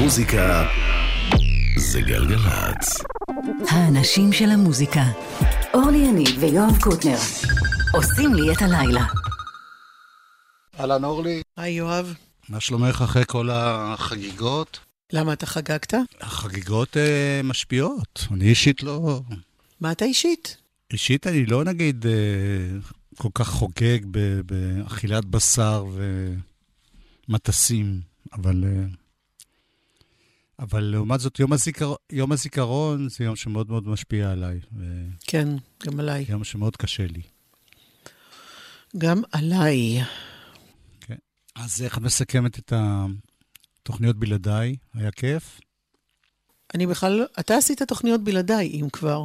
מוזיקה זה גלגלצ. האנשים של המוזיקה. אורלי יניב ויואב קוטנר עושים לי את הלילה. אלן אורלי. היי יואב. מה שלומך אחרי כל החגיגות? למה אתה חגגת? החגיגות משפיעות. אני אישית לא... מה אתה אישית? אישית אני לא נגיד כל כך חוגג באכילת בשר ומטסים, אבל... אבל לעומת זאת, יום הזיכרון זה יום שמאוד מאוד משפיע עליי. כן, גם עליי. יום שמאוד קשה לי. גם עליי. כן. אז איך את מסכמת את התוכניות בלעדיי? היה כיף? אני בכלל... אתה עשית תוכניות בלעדיי, אם כבר.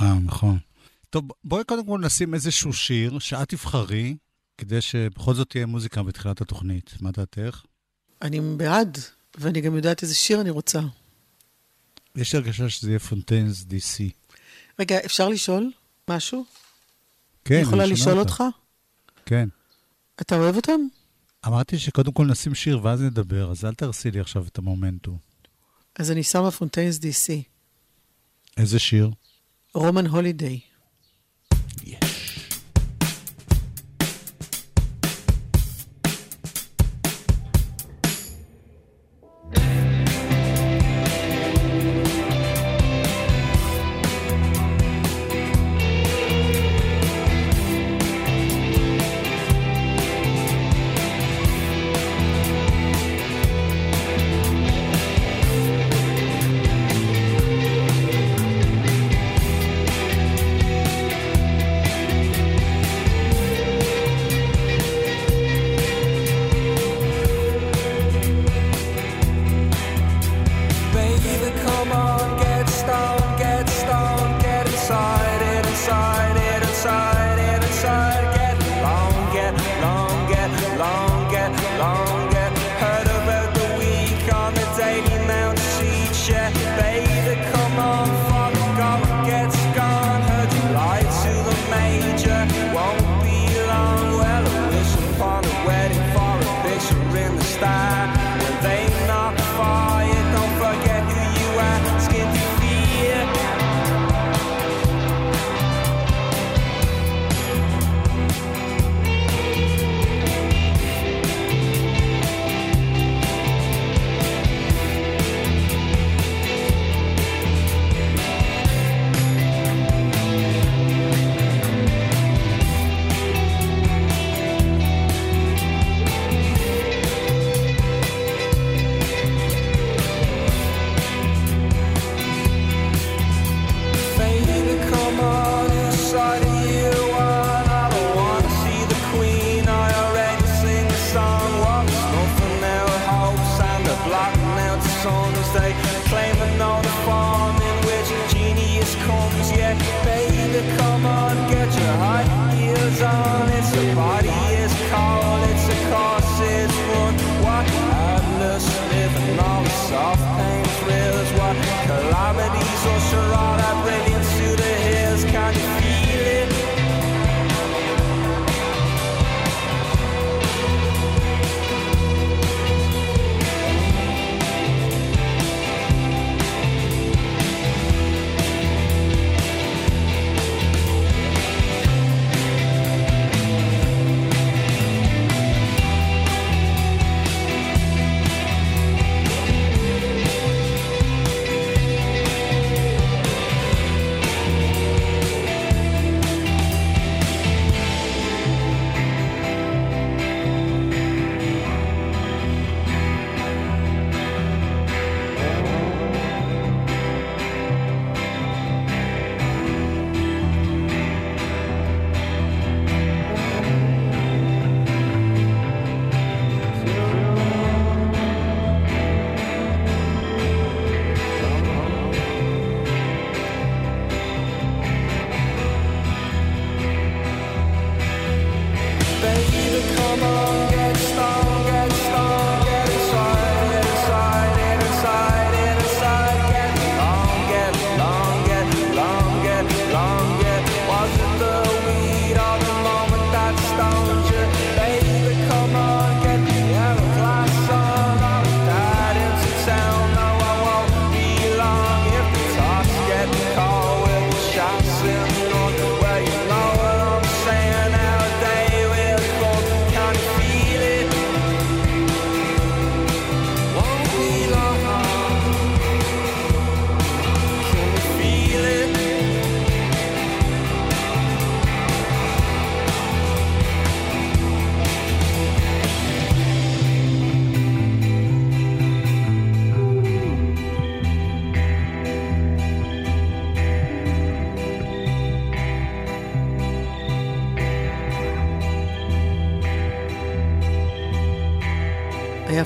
נכון. טוב, בואי קודם כל נשים איזשהו שיר שאת תבחרי, כדי שבכל זאת תהיה מוזיקה בתחילת התוכנית. מה דעתך? אני בעד... ואני גם יודעת איזה שיר אני רוצה. יש הרגשה שזה יהיה פונטיינס DC. רגע, אפשר לשאול משהו? כן, אני יכולה לשאול אותך? כן. אתה אוהב אותם? אמרתי שקודם כל נשים שיר ואז נדבר, אז אל תרסי לי עכשיו את המומנטום. אז אני שמה פונטיינס DC. איזה שיר? רומן הולידיי.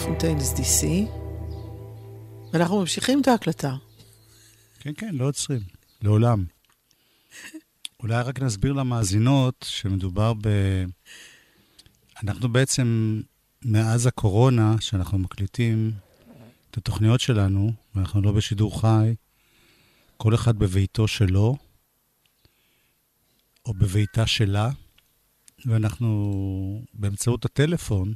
Fontaines D.C. אנחנו ממשיכים את ההקלטה. כן, כן, לא עוצרים. לעולם. אולי רק נסביר למאזינות שמדובר ב... אנחנו בעצם, מאז הקורונה, שאנחנו מקליטים את התוכניות שלנו, ואנחנו לא בשידור חי, כל אחד בביתו שלו, או בביתה שלה, ואנחנו באמצעות הטלפון,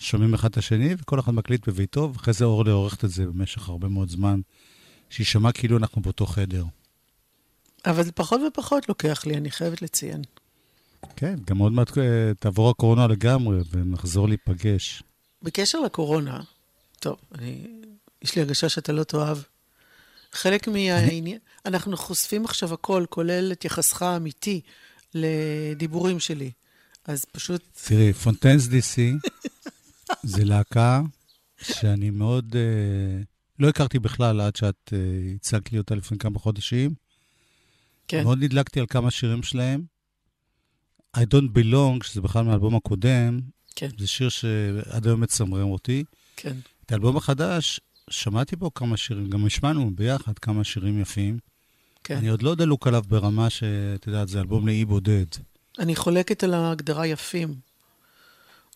שומעים אחד את השני, וכל אחד מקליט בביתו, ואחרי זה אורלי עורכת את זה במשך הרבה מאוד זמן, שישמע כאילו אנחנו באותו חדר. אבל פחות ופחות לוקח לי, אני חייבת לציין. כן, גם עוד מעט תעבור הקורונה לגמרי, ונחזור להיפגש. בקשר לקורונה, טוב, יש לי הרגשה שאתה לא תאהב. חלק מהעניין, אנחנו חושפים עכשיו הכל, כולל את יחסך האמיתי לדיבורים שלי. אז פשוט... תראי, פונטיינס די-סי, זה להקה שאני מאוד... לא הכרתי בכלל עד שאת הצגת לי אותה לפני כמה חודשים. כן. מאוד נדלקתי על כמה שירים שלהם. I Don't Belong, שזה בכלל מהאלבום הקודם. כן. זה שיר שעד היום מצמרם אותי. כן. את האלבום החדש, שמעתי פה כמה שירים, גם השמענו ביחד כמה שירים יפים. כן. אני עוד לא דלוק עליו ברמה שתדעת, זה אלבום לאי בודד. אני חולקת על ההגדרה יפים.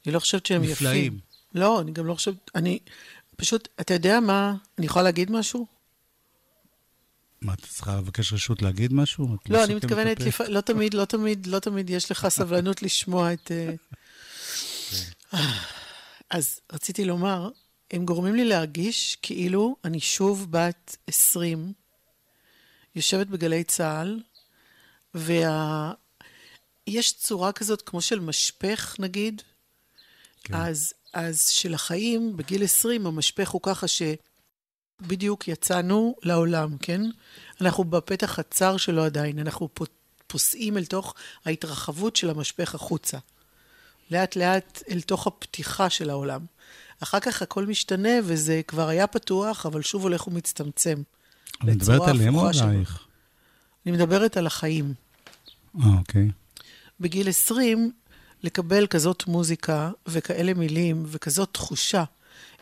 אני לא חושבת שהם נפלאים. יפים. נפלאים. לא, אני גם לא חושבת, אני פשוט, אתה יודע מה, אני יכולה להגיד משהו? מה, אתה צריכה לבקש רשות להגיד משהו? לא, אני מתכוונת, לא תמיד יש לך סבלנות לשמוע את... אז רציתי לומר, הם גורמים לי להרגיש כאילו אני שוב בת 20, יושבת בגלי צהל, יש צורה כזאת כמו של משפך נגיד, כן. אז של החיים בגיל 20 המשפך הוא ככה שבדיוק יצאנו לעולם, כן? אנחנו בפתח הצר שלו עדיין, אנחנו פוסעים אל תוך ההתרחבות של המשפך החוצה. לאט לאט אל תוך הפתיחה של העולם. אחר כך הכל משתנה וזה כבר היה פתוח, אבל שוב הולך ומצטמצם. אני מדברת עליהם או עלייך? אני מדברת על החיים. אוקיי. בגיל 20, לקבל כזאת מוזיקה וכאלה מילים וכזאת תחושה.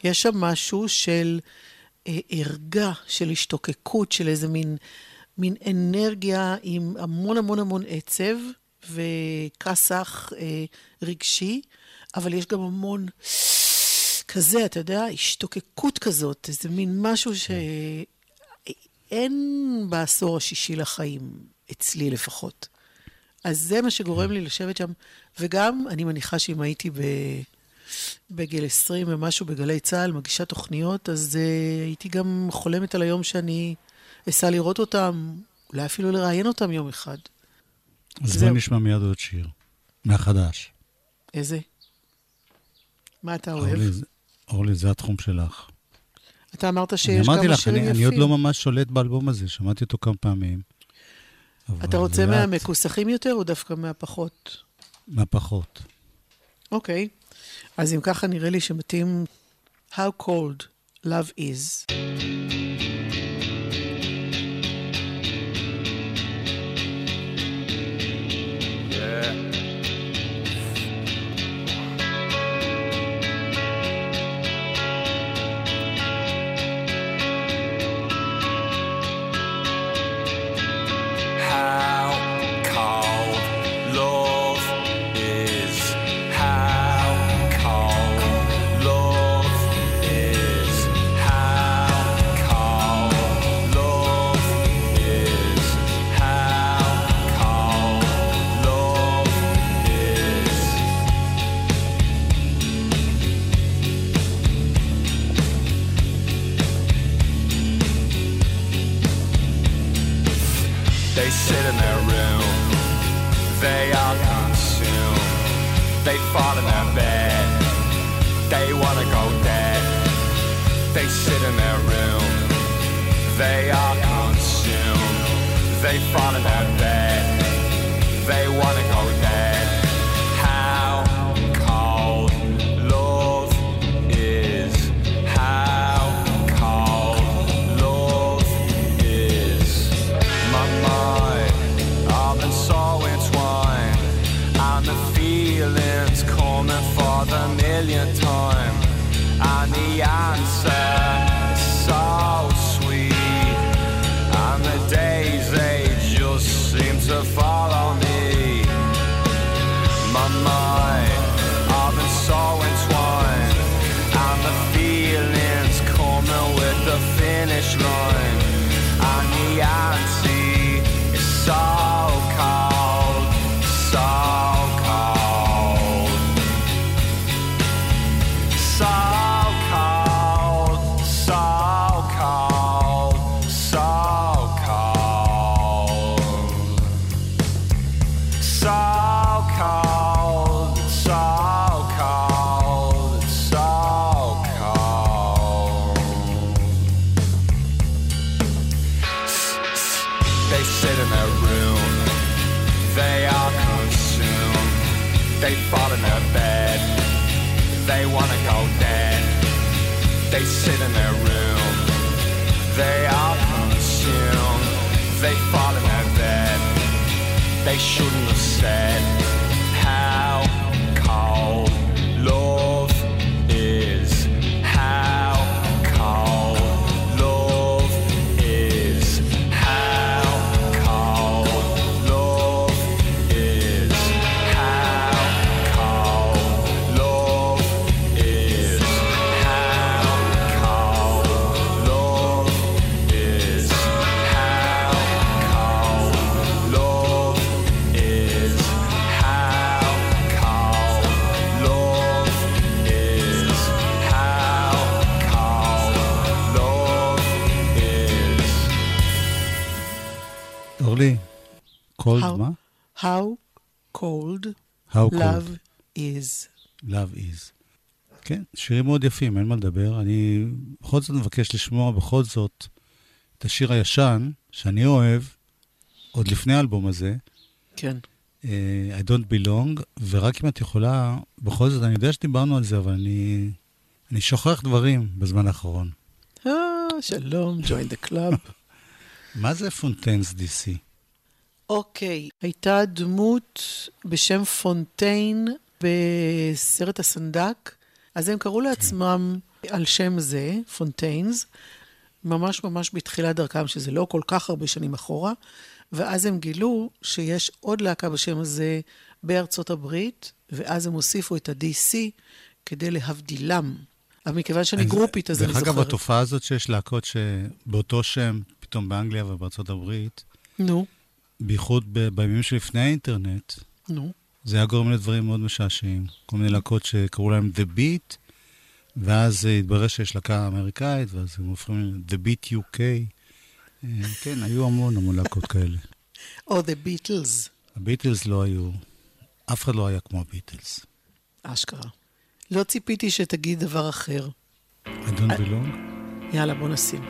יש שם משהו של הרגה, של השתוקקות, של איזה מין אנרגיה עם המון המון המון עצב וכסח רגשי, אבל יש גם המון כזה, אתה יודע, השתוקקות כזאת, איזה מין משהו שאין בעשור השישי לחיים, אצלי לפחות. אז זה מה שגורם לי לשבת שם, וגם אני מניחה שאם הייתי בגיל 20 ומשהו בגלי צהל, מגישה תוכניות, אז הייתי גם חולמת על היום שאני אסע לראות אותם, אולי אפילו לראיין אותם יום אחד. אז בוא נשמע מיד עוד שיר, מהחדש. איזה? מה אתה אוהב? אורלי, זה התחום שלך. אתה אמרת שיש כמה שירים יפים. אני אמרתי לך, אני עוד לא ממש שולט באלבום הזה, שמעתי אותו כמה פעמים. אתה רוצה מהמקוסחים יותר או דווקא מהפחות? מהפחות. אוקיי. אז אם ככה נראה לי שמתאים How Cold Love Is. Time Schleim on the Yahtzee is so cold, so cold, so cold, so cold, so cold, so cold, so cold. They fall in their bed, they wanna go dead. They sit in their room, they all consume. They fall in their bed, they shouldn't have said how cold love is, how cold love is, how cold love is. Orly, cold, מה? How cold love is. כן, שירים מאוד יפים, אין מה לדבר. אני בכל זאת מבקש לשמוע בכל זאת את השיר הישן, שאני אוהב, עוד לפני האלבום הזה. כן. I don't belong, ורק אם את יכולה, בכל זאת, אני יודע שדיברנו על זה, אבל אני שוכח דברים בזמן האחרון. שלום, join the club. מה זה פונטיינס DC? אוקיי, הייתה דמות בשם פונטיין בסרט הסנדק, אז הם קראו לעצמם על שם זה, פונטיינס, ממש ממש בתחילת דרכם, שזה לא כל כך הרבה שנים אחורה, ואז הם גילו שיש עוד להקה בשם הזה בארצות הברית, ואז הם הוסיפו את ה-DC כדי להבדילם. אבל מכיוון שאני גרופית, אז אני זוכרת. ואגב, התופעה הזאת שיש להקות שבאותו שם, פתאום באנגליה ובארצות הברית, בייחוד בימים שלפני האינטרנט, זה היה גורם לדברים מאוד משעשעים. כל מיני להקות שקראו להם The Beat, ואז התברר שיש להקה אמריקאית, ואז הם הופכים The Beat UK. כן, היו המון להקות כאלה. או The Beatles. הביטלס לא היו, אף אחד לא היה כמו הביטלס. אשכרה. לא ציפיתי שתגיד דבר אחר. I don't belong. יאללה, בוא נשים.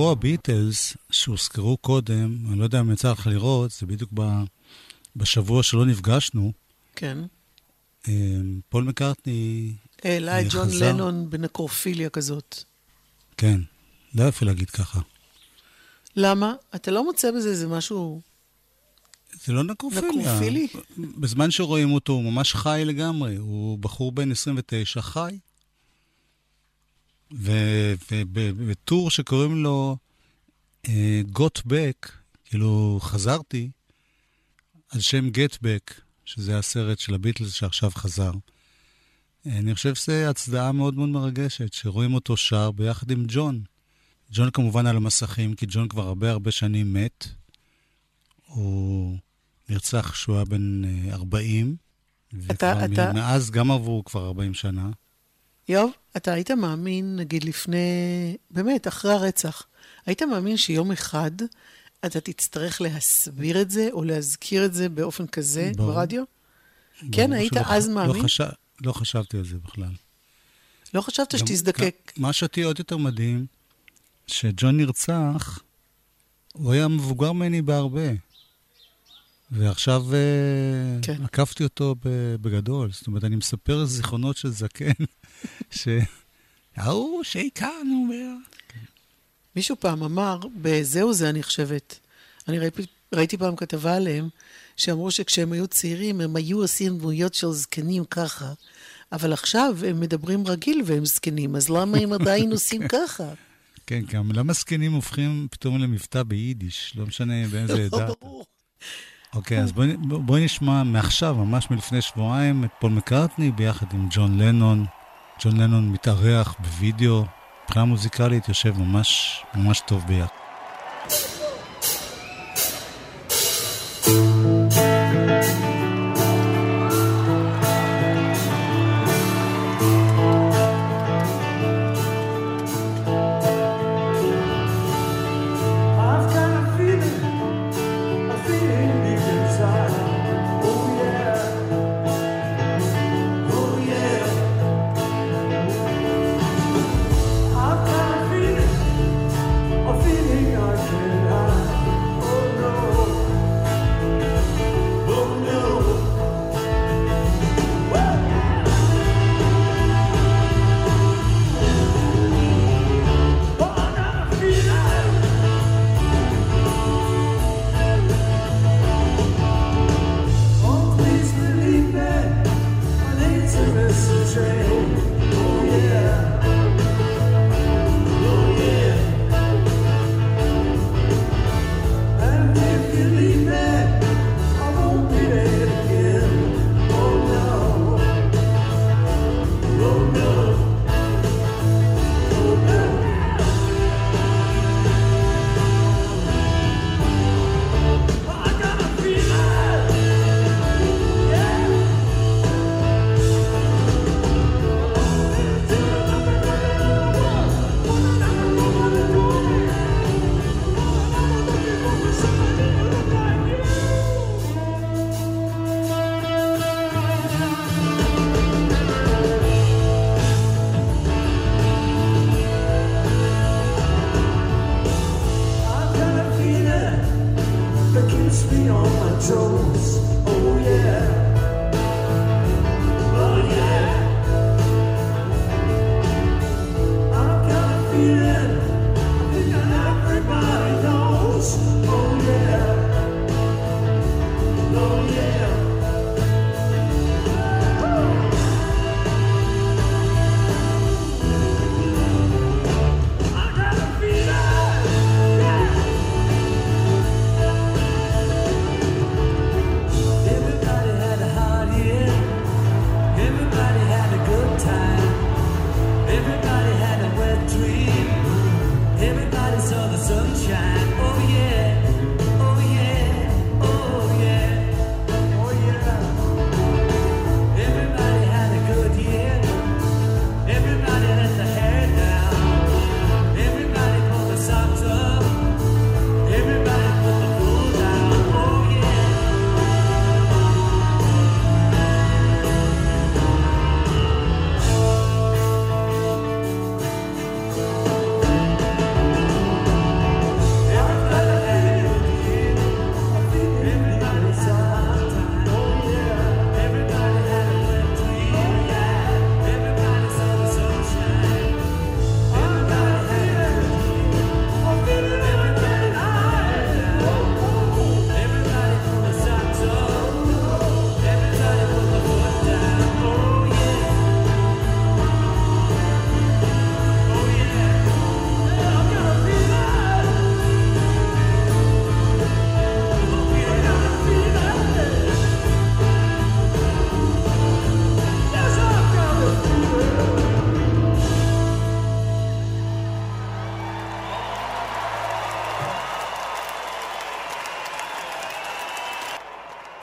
פה הביטלס שהוזכרו קודם, אני לא יודע אם יצא לך לראות, זה בדיוק בשבוע שלא נפגשנו. כן. פול מקארטני העלה את ג'ון לנון בנקרופיליה כזאת. כן, לא יפה להגיד ככה. למה? אתה לא מוצא בזה, זה משהו... זה לא נקרופיליה. נקרופילי? בזמן שרואים אותו הוא ממש חי לגמרי, הוא בחור בן 29 חי. ובטור שקוראים לו Got Back, כאילו חזרתי, על שם Get Back, שזה הסרט של הביטלס שעכשיו חזר. אני חושב שזה הצדעה מאוד מאוד מרגשת, שרואים אותו שר ביחד עם ג'ון. ג'ון כמובן על המסכים, כי ג'ון כבר הרבה שנים מת. הוא נרצח שהוא היה בן 40, ומאז גם עברו כבר 40 שנה. יוב, אתה היית מאמין, נגיד לפני, באמת, אחרי הרצח, היית מאמין שיום אחד אתה תצטרך להסביר את זה או להזכיר את זה באופן כזה ברדיו? כן, היית אז מאמין? לא חשבתי על זה בכלל. לא חשבת שתזדקק. מה שאתי עוד יותר מדהים, שג'ון נרצח, הוא היה מבוגר ממני בהרבה. ועכשיו עקפתי אותו בגדול. זאת אומרת, אני מספר זיכרונות של זקן, שהאו, שיקן, הוא אומר. מישהו פעם אמר, בזהו זה אני חושבת. אני ראיתי פעם כתבה עליהם, שאמרו שכשהם היו צעירים, הם היו עושים דמויות של זקנים ככה, אבל עכשיו הם מדברים רגיל והם זקנים, אז למה הם עדיין עושים ככה? כן, גם למה זקנים הופכים פתאום למבטא ביידיש? לא משנה באיזה ידע. לא ברור. אוקיי, אז בואי נשמע מעכשיו, ממש מלפני שבועיים, את פול מקארטני ביחד עם ג'ון לנון. ג'ון לנון מתארח בווידאו, מבחינה מוזיקלית יושב ממש ממש טוב ביחד. Everybody had a good time. Everybody had a wet dream. Everybody saw the sunshine. Oh yeah.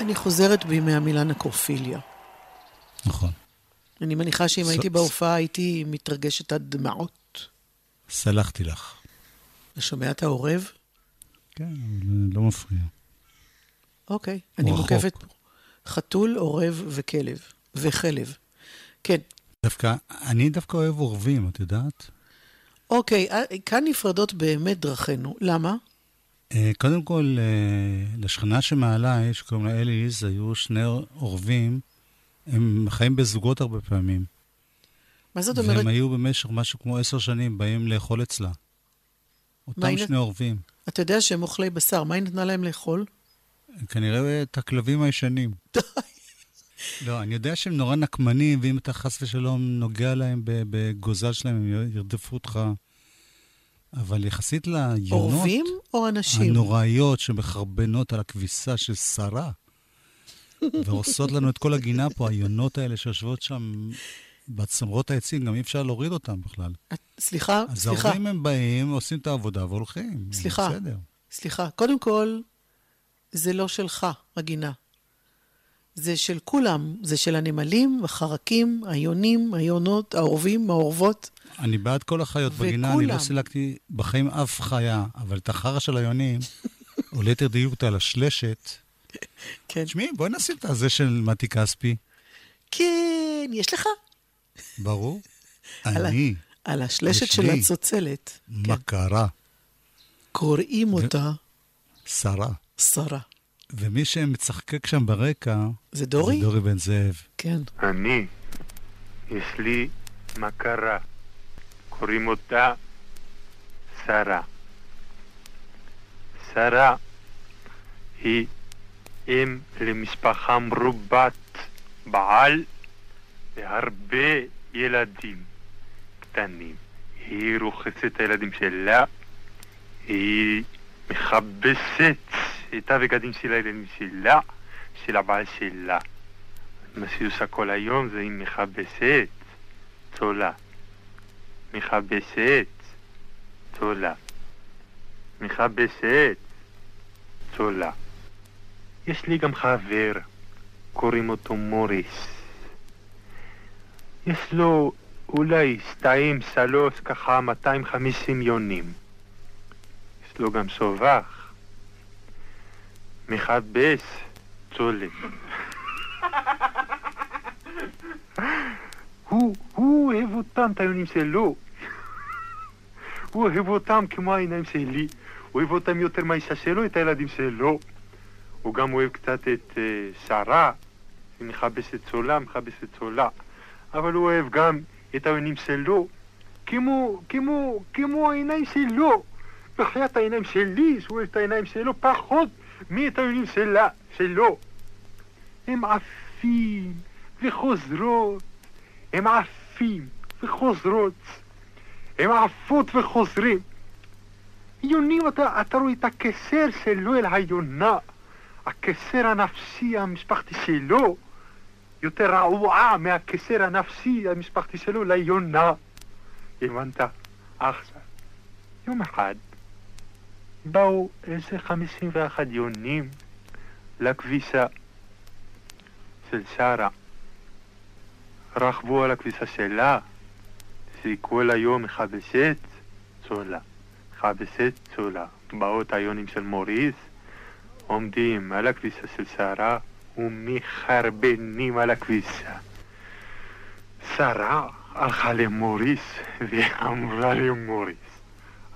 אני חוזרת בי מהמילה נקרופיליה. נכון. אני מניחה שאם הייתי בהופעה, הייתי מתרגשת עד דמעות. סלחתי לך. שומע את העורב? כן, לא מפריע. אוקיי, אני מוקפת חתול, עורב וכלב. וחלב. כן. אני דווקא אוהב עורבים, את יודעת? אוקיי, כאן נפרדות באמת דרכנו. למה? קודם כל, לשכנה שמעלה, שקוראים לה אליז, היו שני עורבים, הם חיים בזוגות הרבה פעמים. מה זאת אומרת? והם היו במשך משהו כמו 10 שנים, באים לאכול אצלה. אותם שני עורבים. אתה יודע שהם אוכלי בשר, מה היא נתנה להם לאכול? כנראה את הכלבים הישנים. לא, אני יודע שהם נורא נקמנים, ואם אתה חס ושלום נוגע להם בגוזל שלהם, הם ירדפו אותך. אבל יחסית ליונות... עורבים או אנשים? הנוראיות שמחרבנות על הכביסה של שרה, ועושות לנו את כל הגינה פה, היונות האלה שיושבות שם בצמרות העצים, גם אי אפשר להוריד אותם בכלל. סליחה, אז העורבים הם באים, עושים את העבודה והולכים. סליחה. קודם כל, זה לא שלך, הגינה. זה של כולם, זה של הנמלים, החרקים, היונים, היונות, העורבים, העורבות. אני בעד כל החיות בגינה, אני לא סילקתי בחיים אף חיה, אבל את החרה של היונים, או ליתר דיוק אותה על השלשת. כן. שמי, בואי נשים את הזה של מתי כספי. כן, יש לך. ברור. אני. על השלשת של הצוצלת. מכרה. קוראים אותה. שרה. ומי שמצחקק שם ברקע... זה דורי? זה דורי בן זאב. כן. אני, יש לי מכרה. קוראים אותה שרה. שרה היא אם למשפחה מרובת בעל והרבה ילדים קטנים. היא רוחצת את הילדים שלה, היא מחבשת את הבגדים של הילדים שלה, של הבעל שלה. מה שהיא עושה כל היום זה היא מחבשת צולה. מחבשת צולה. יש לי גם חבר, קוראים אותו מוריס. יש לו אולי 2-3 ככה 250 יונים. יש לו גם סובח. מחבש צולה. הוא אוהב אותם, את היונים שלו. הוא אוהב אותם כמו העיניים שלי. הוא אוהב אותם יותר מהאישה שלו, את הילדים שלו. הוא גם אוהב קצת את שרה, מחבשת צולה. אבל הוא אוהב גם את העיניים שלו, כמו העיניים שלו. בחיית העיניים שלי, שהוא אוהב את העיניים שלו פחות מאת העיניים שלו. הם עפים וחוזרות. הם עפים וחוזרות. הם עפות וחוזרים. יונים, אתה רואה את הכסר שלו אל היונה. הכסר הנפשי, המשפחתי שלו. יותר רעועה מהכסר הנפשי המשפחתי שלו ליונה. היא מנתה, אכזר. יום אחד באו איזה 51 יונים לכביסה של שרה. רכבו על הכביסה שלה, זיקו לה יום מחבשת צולה. חבשת צולה. באות היונים של מוריס, עומדים על הכביסה של שרה, ומחרבנים על הכביסה. שרה הלכה למוריס ואמרה למוריס,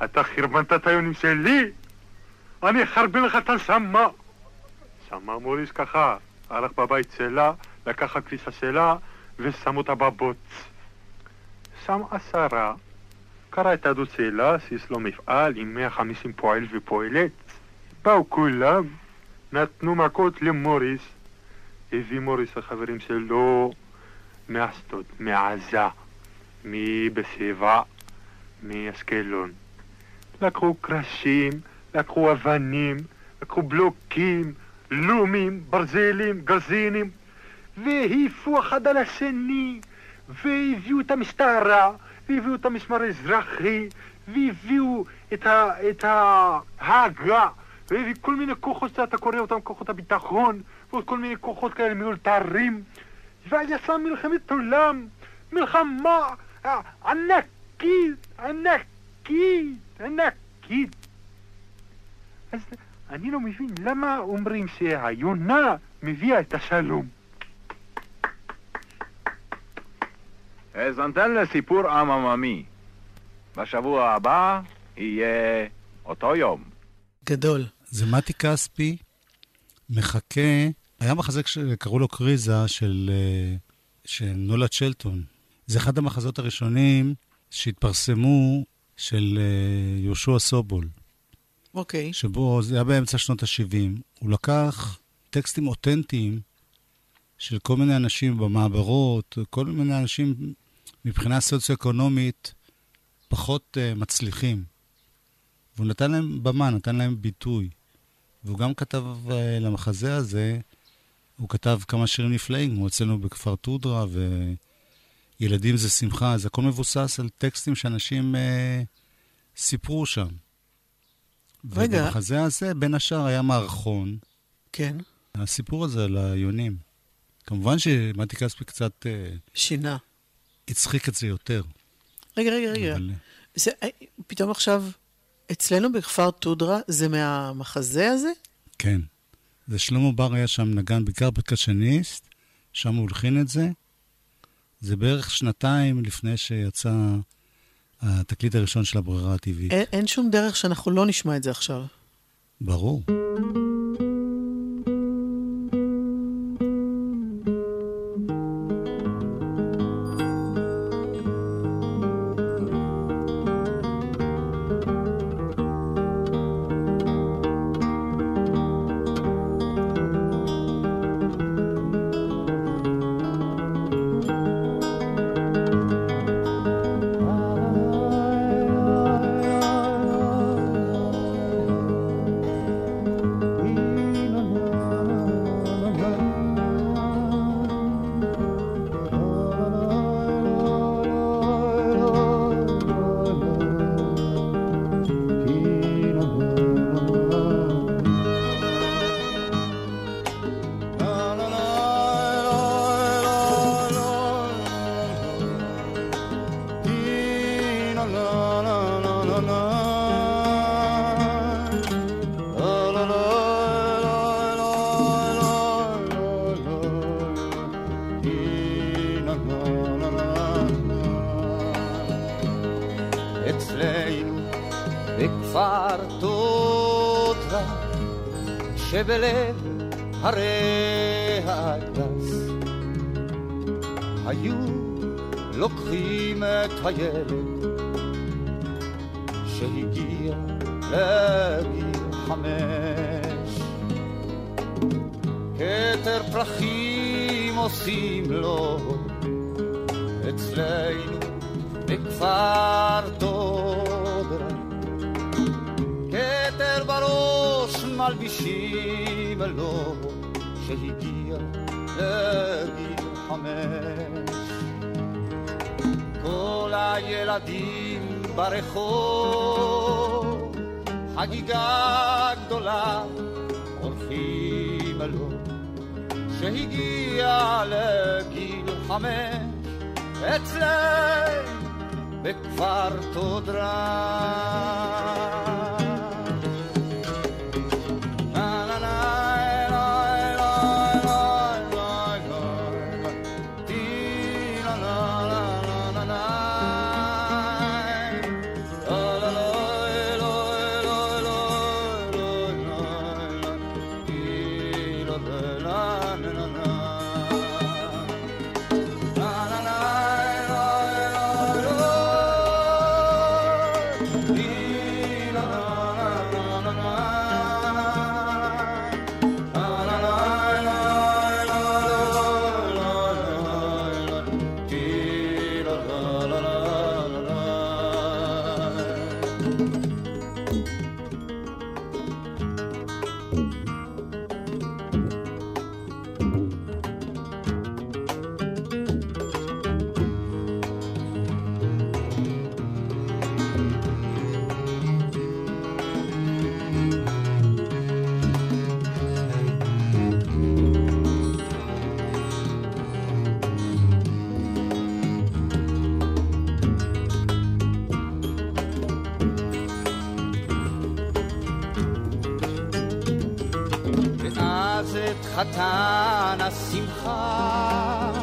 אתה חרבנת את היונים שלי, אני חרבן לך את השמה. שמע מוריס ככה, הלך בבית שלה, לקח הכביסה שלה ושם אותה בבוץ. שם שרה קרא את הדוד שלה, שיש לו מפעל עם 150 פועל ופועלת. באו כולם, נתנו מכות למוריס. הביא מוריס החברים שלו מאשדוד, מעזה, מבשבע, מאשקלון. לקחו קרשים, לקחו אבנים, לקחו בלוקים, לומים, ברזלים, גרזינים, והעיפו אחד על השני, והביאו את המשטרה, והביאו את המשמר האזרחי, והביאו את ההגה, והביאו כל מיני כוחות שאתה קורא אותם כוחות הביטחון, ועוד כל מיני כוחות כאלה מיולתרים, ואז יצאה מלחמת עולם, מלחמה ענקית, ענקית, ענקית. אז אני לא מבין למה אומרים שהיונה מביאה את השלום. האזנתם לסיפור עם עממי. בשבוע הבא יהיה אותו יום. גדול. זה מתי כספי מחכה, היה מחזה שקראו לו קריזה של נולד שלטון. זה אחד המחזות הראשונים שהתפרסמו של יהושע סובול. אוקיי. שבו זה היה באמצע שנות ה-70. הוא לקח טקסטים אותנטיים של כל מיני אנשים במעברות, כל מיני אנשים מבחינה סוציו-אקונומית פחות מצליחים. והוא נתן להם במה, נתן להם ביטוי. והוא גם כתב למחזה הזה, הוא כתב כמה שירים נפלאים, הוא אצלנו בכפר תודרה, וילדים זה שמחה, אז הכל מבוסס על טקסטים שאנשים סיפרו שם. רגע. ובמחזה הזה, בין השאר, היה מערכון. כן. הסיפור הזה על היונים. כמובן שמתי כספי קצת... שינה. הצחיק את זה יותר. רגע. אבל... זה, פתאום עכשיו, אצלנו בכפר תודרה, זה מהמחזה הזה? כן. זה שלמה בר היה שם נגן, בעיקר בקשניסט, שם הוא הולחין את זה. זה בערך שנתיים לפני שיצא התקליט הראשון של הברירה הטבעית. אין שום דרך שאנחנו לא נשמע את זה עכשיו. ברור. חמש. כל הילדים ברחוב, חגיגה גדולה, עורכים אלו, שהגיע לגיל חמש, אצלם בכפר תודרה. חתן השמחה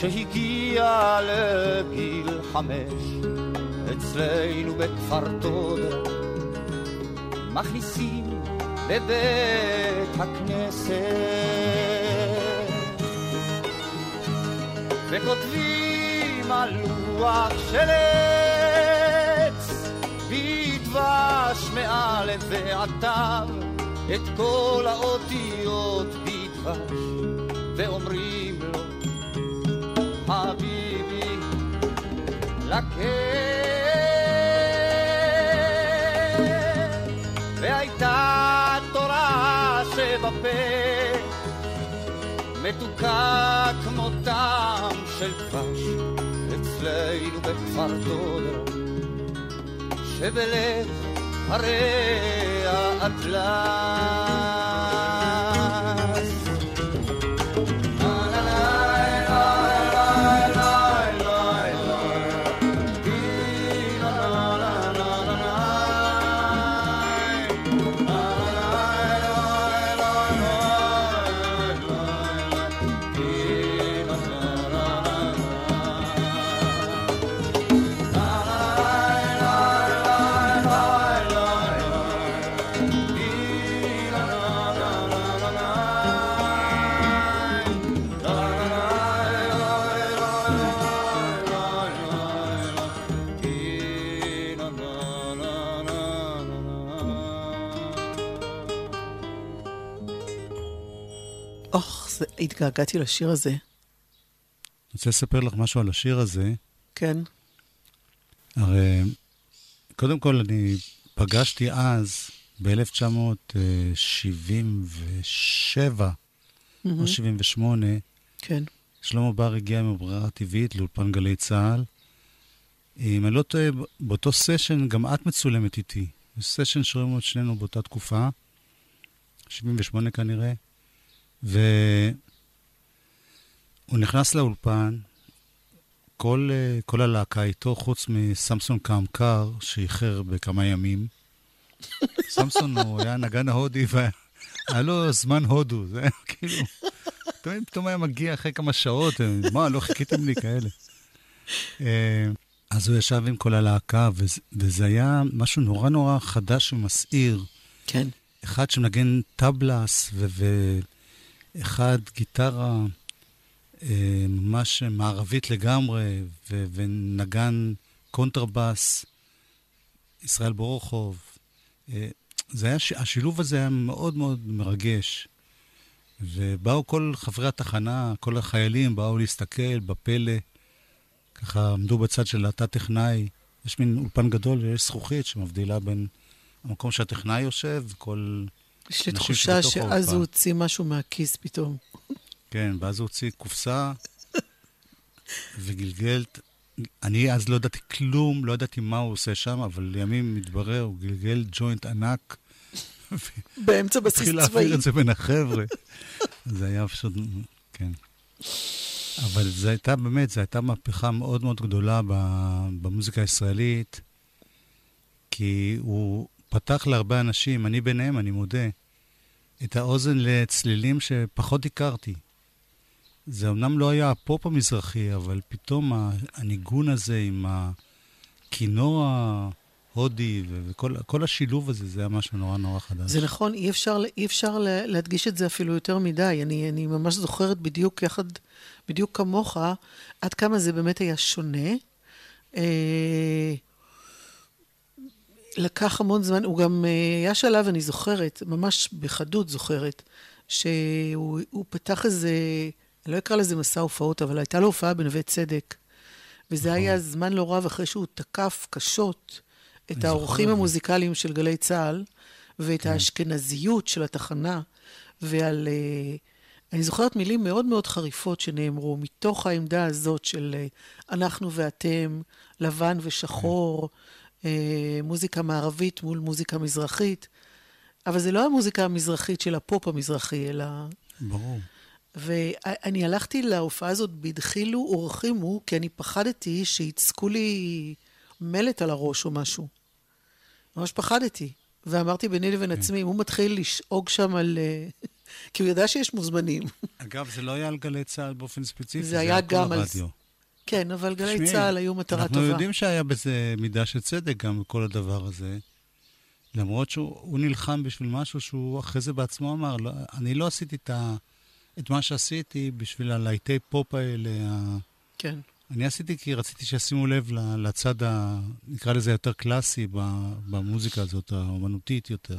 שהגיע לגיל חמש אצלנו בכפר תודה מכניסים בבית הכנסת וכותבים על לוח של עץ בדבש מאלף ועטב את כל האותיות בדבש ואומרים לו חביבי לקח והייתה תורה שבפה מתוקה כמו טעם של דבש אצלנו בכפר דודה שבלב הרי האטלס התגעגעתי לשיר הזה. אני רוצה לספר לך משהו על השיר הזה. כן. הרי, קודם כל אני פגשתי אז, ב-1977 או 78, כן. שלמה בר הגיע עם הברירה הטבעית לאולפן גלי צהל. אם אני לא טועה, באותו סשן גם את מצולמת איתי. סשן שרים את שנינו באותה תקופה, 78 כנראה. והוא נכנס לאולפן, כל הלהקה איתו, חוץ מסמסון קאמקר, שאיחר בכמה ימים. סמסון הוא היה נגן ההודי, והיה לו זמן הודו, זה היה כאילו, פתאום היה מגיע אחרי כמה שעות, מה, לא חיכיתם לי כאלה. אז הוא ישב עם כל הלהקה, וזה היה משהו נורא נורא חדש ומסעיר. כן. אחד שמנגן טבלס אחד, גיטרה ממש מערבית לגמרי, ונגן קונטרבס, ישראל בורחוב. השילוב הזה היה מאוד מאוד מרגש. ובאו כל חברי התחנה, כל החיילים באו להסתכל בפלא, ככה עמדו בצד של התא טכנאי. יש מין אולפן גדול ויש זכוכית שמבדילה בין המקום שהטכנאי יושב וכל... יש לי תחושה שאז הוא הוציא משהו מהכיס פתאום. כן, ואז הוא הוציא קופסה וגלגל... אני אז לא ידעתי כלום, לא ידעתי מה הוא עושה שם, אבל לימים מתברר, הוא גלגל ג'וינט ענק. באמצע בסיס צבאי. התחיל להפעיר את זה בין החבר'ה. זה היה פשוט... כן. אבל זה הייתה באמת, זה הייתה מהפכה מאוד מאוד גדולה במוזיקה הישראלית, כי הוא פתח להרבה אנשים, אני ביניהם, אני מודה, את האוזן לצלילים שפחות הכרתי. זה אמנם לא היה הפופ המזרחי, אבל פתאום הניגון הזה עם הכינור ההודי וכל השילוב הזה, זה היה משהו נורא נורא חדש. זה נכון, אי אפשר להדגיש את זה אפילו יותר מדי. אני ממש זוכרת בדיוק יחד, בדיוק כמוך, עד כמה זה באמת היה שונה. לקח המון זמן, הוא גם היה שלב, אני זוכרת, ממש בחדות זוכרת, שהוא פתח איזה... אני לא אקרא לזה מסע הופעות, אבל הייתה לו הופעה בנווה צדק. וזה היה זמן לא רב אחרי שהוא תקף קשות את האורחים המוזיקליים של גלי צהל, ואת האשכנזיות של התחנה, ועל... אני זוכרת מילים מאוד מאוד חריפות שנאמרו מתוך העמדה הזאת של אנחנו ואתם, לבן ושחור, מוזיקה מערבית מול מוזיקה מזרחית. אבל זה לא המוזיקה המזרחית של הפופ המזרחי, אלא... ברור. ואני הלכתי להופעה הזאת בדחילו ורחימו, כי אני פחדתי שיצקו לי מלט על הראש או משהו. ממש פחדתי. ואמרתי ביני לבין עצמי, אם הוא מתחיל לשאוג שם על... כי הוא ידע שיש מוזמנים. אגב, זה לא היה על גלי צהל באופן ספציפי, זה היה גם על... כן, אבל גלי צהל היו מטרה טובה. אנחנו יודעים שהיה בזה מידה של צדק גם בכל הדבר הזה. למרות שהוא נלחם בשביל משהו שהוא אחרי זה בעצמו אמר, אני לא עשיתי את מה שעשיתי בשביל הלייטי פופ האלה. כן. אני עשיתי כי רציתי שישימו לב לצד, נקרא לזה יותר קלאסי במוזיקה הזאת, האומנותית יותר.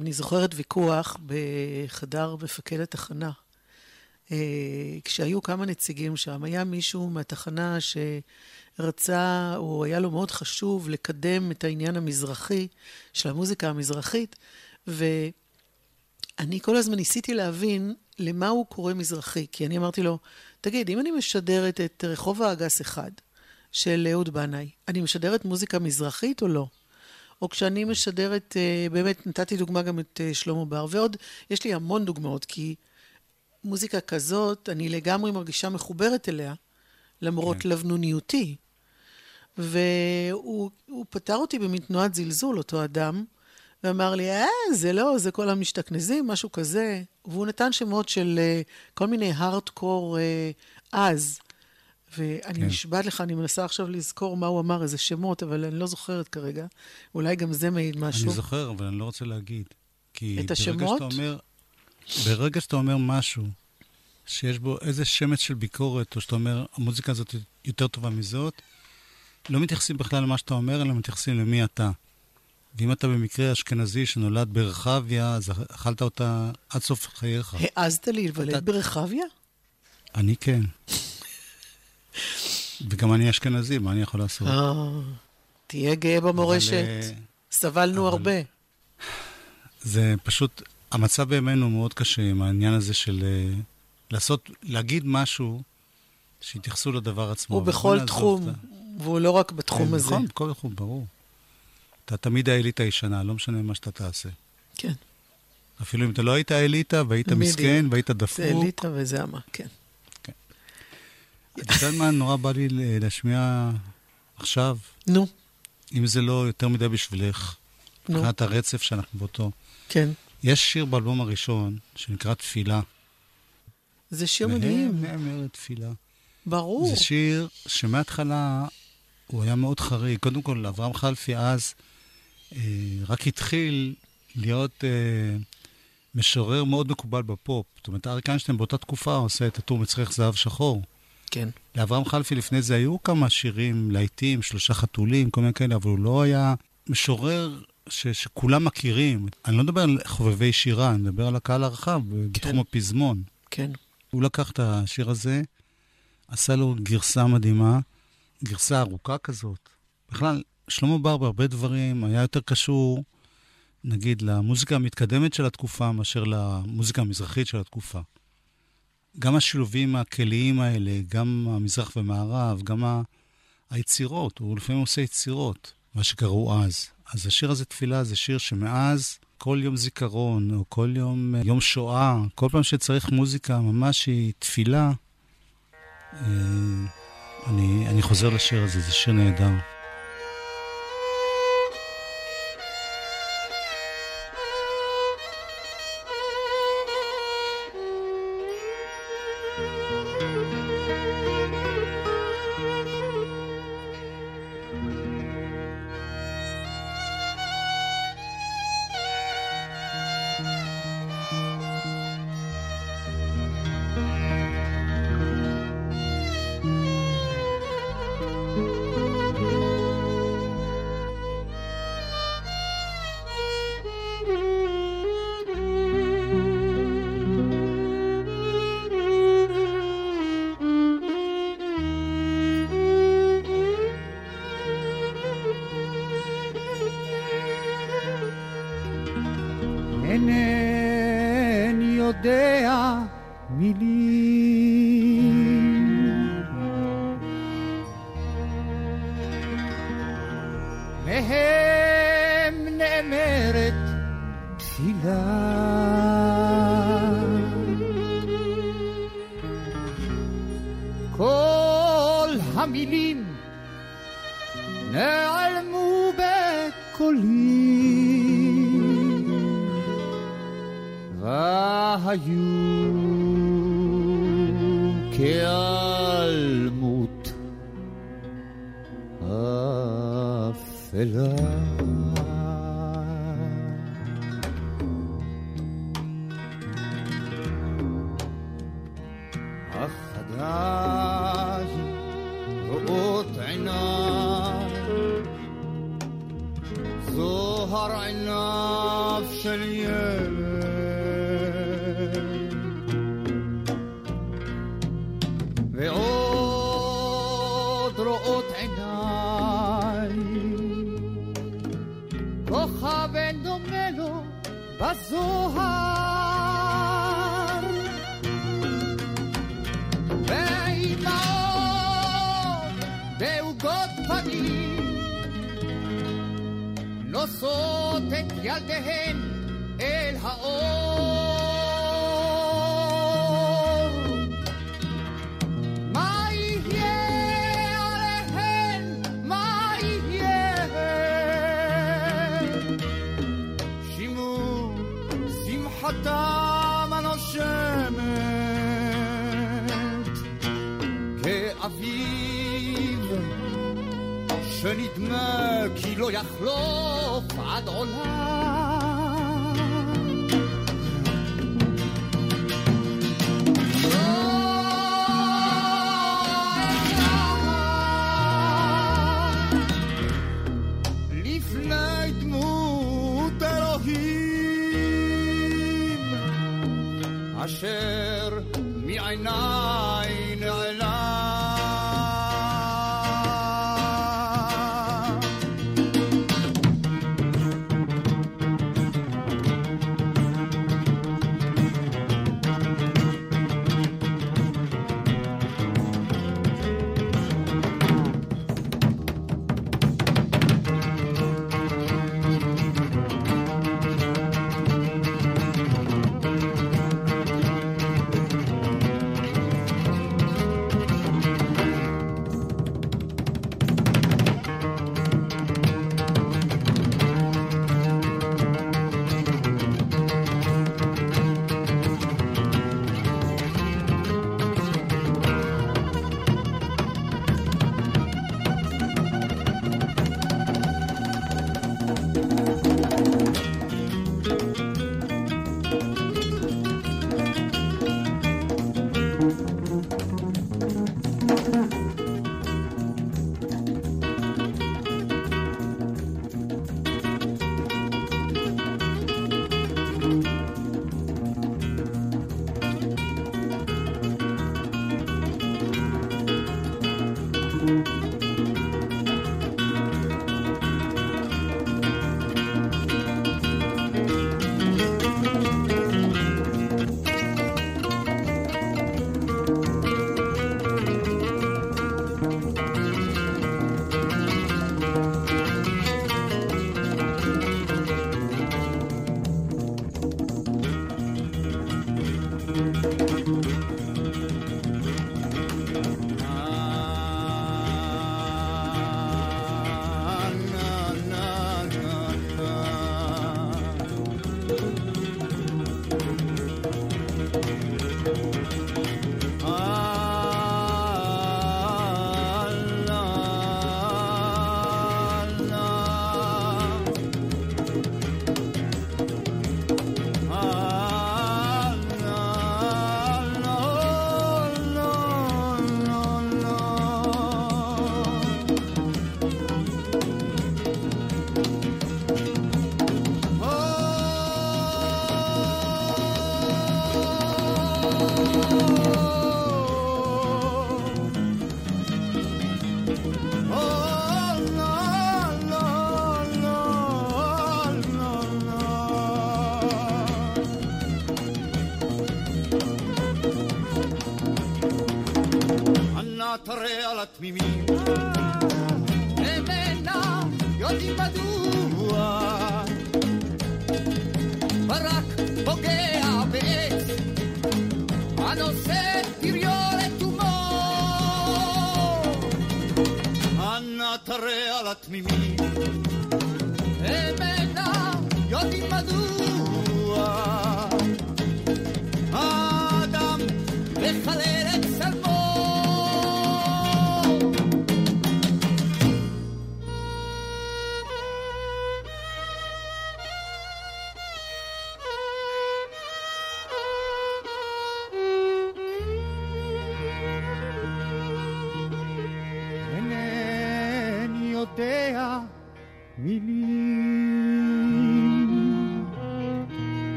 אני זוכרת ויכוח בחדר מפקד התחנה. כשהיו כמה נציגים שם, היה מישהו מהתחנה שרצה, או היה לו מאוד חשוב לקדם את העניין המזרחי, של המוזיקה המזרחית, ואני כל הזמן ניסיתי להבין למה הוא קורא מזרחי, כי אני אמרתי לו, תגיד, אם אני משדרת את רחוב האגס 1 של אהוד בנאי, אני משדרת מוזיקה מזרחית או לא? או כשאני משדרת, באמת נתתי דוגמה גם את שלמה בר, ועוד יש לי המון דוגמאות, כי מוזיקה כזאת, אני לגמרי מרגישה מחוברת אליה, למרות לבנוניותי. והוא פתר אותי במתנועת זלזול, אותו אדם, ואמר לי, זה לא, זה כל המשתכנזים, משהו כזה. והוא נתן שמות של כל מיני הארדקור אז. ואני נשבעת לך, אני מנסה עכשיו לזכור מה הוא אמר, איזה שמות, אבל אני לא זוכרת כרגע. אולי גם זה מעיד משהו. אני זוכר, אבל אני לא רוצה להגיד. את השמות? ברגע שאתה אומר משהו שיש בו איזה שמץ של ביקורת, או שאתה אומר, המוזיקה הזאת יותר טובה מזאת, לא מתייחסים בכלל למה שאתה אומר, אלא מתייחסים למי אתה. ואם אתה במקרה אשכנזי שנולד ברחביה, אז אכלת אותה עד סוף חייך. העזת להיוולד ברחביה? אני כן. וגם אני אשכנזי, מה אני יכול לעשות? תהיה גאה במורשת. סבלנו הרבה. זה פשוט... המצב בימינו מאוד קשה עם העניין הזה של להגיד משהו שהתייחסו לדבר עצמו. הוא בכל תחום, והוא לא רק בתחום הזה. נכון, בכל תחום, ברור. אתה תמיד האליטה הישנה, לא משנה מה שאתה תעשה. כן. אפילו אם אתה לא היית האליטה, והיית מסכן, והיית דפוק. זה אליטה וזה אמה, כן. כן. אתה יודע מה נורא בא לי להשמיע עכשיו? נו. אם זה לא יותר מדי בשבילך, מבחינת הרצף שאנחנו באותו. כן. יש שיר באלבום הראשון שנקרא תפילה. זה שיר מדהים. נאמרת תפילה. ברור. זה שיר שמההתחלה הוא היה מאוד חריג. קודם כל, אברהם חלפי אז רק התחיל להיות משורר מאוד מקובל בפופ. זאת אומרת, אריק איינשטיין באותה תקופה עושה את הטור מצריך זהב שחור. כן. לאברהם חלפי לפני זה היו כמה שירים להיטים, 3 חתולים, כל מיני כאלה, אבל הוא לא היה משורר... שכולם מכירים. אני לא מדבר על חובבי שירה, אני מדבר על הקהל הרחב, בתחום הפזמון. כן. הוא לקח את השיר הזה, עשה לו גרסה מדהימה, גרסה ארוכה כזאת. בכלל, שלמה בר בהרבה דברים היה יותר קשור, נגיד, למוזיקה המתקדמת של התקופה, מאשר למוזיקה המזרחית של התקופה. גם השילובים הכליים האלה, גם המזרח ומערב, גם היצירות, הוא לפעמים עושה יצירות, מה שקראו אז. אז השיר הזה תפילה זה שיר שמאז כל יום זיכרון, או כל יום שואה, כל פעם שצריך מוזיקה ממש היא תפילה, אני חוזר לשיר הזה, זה שיר נהדר.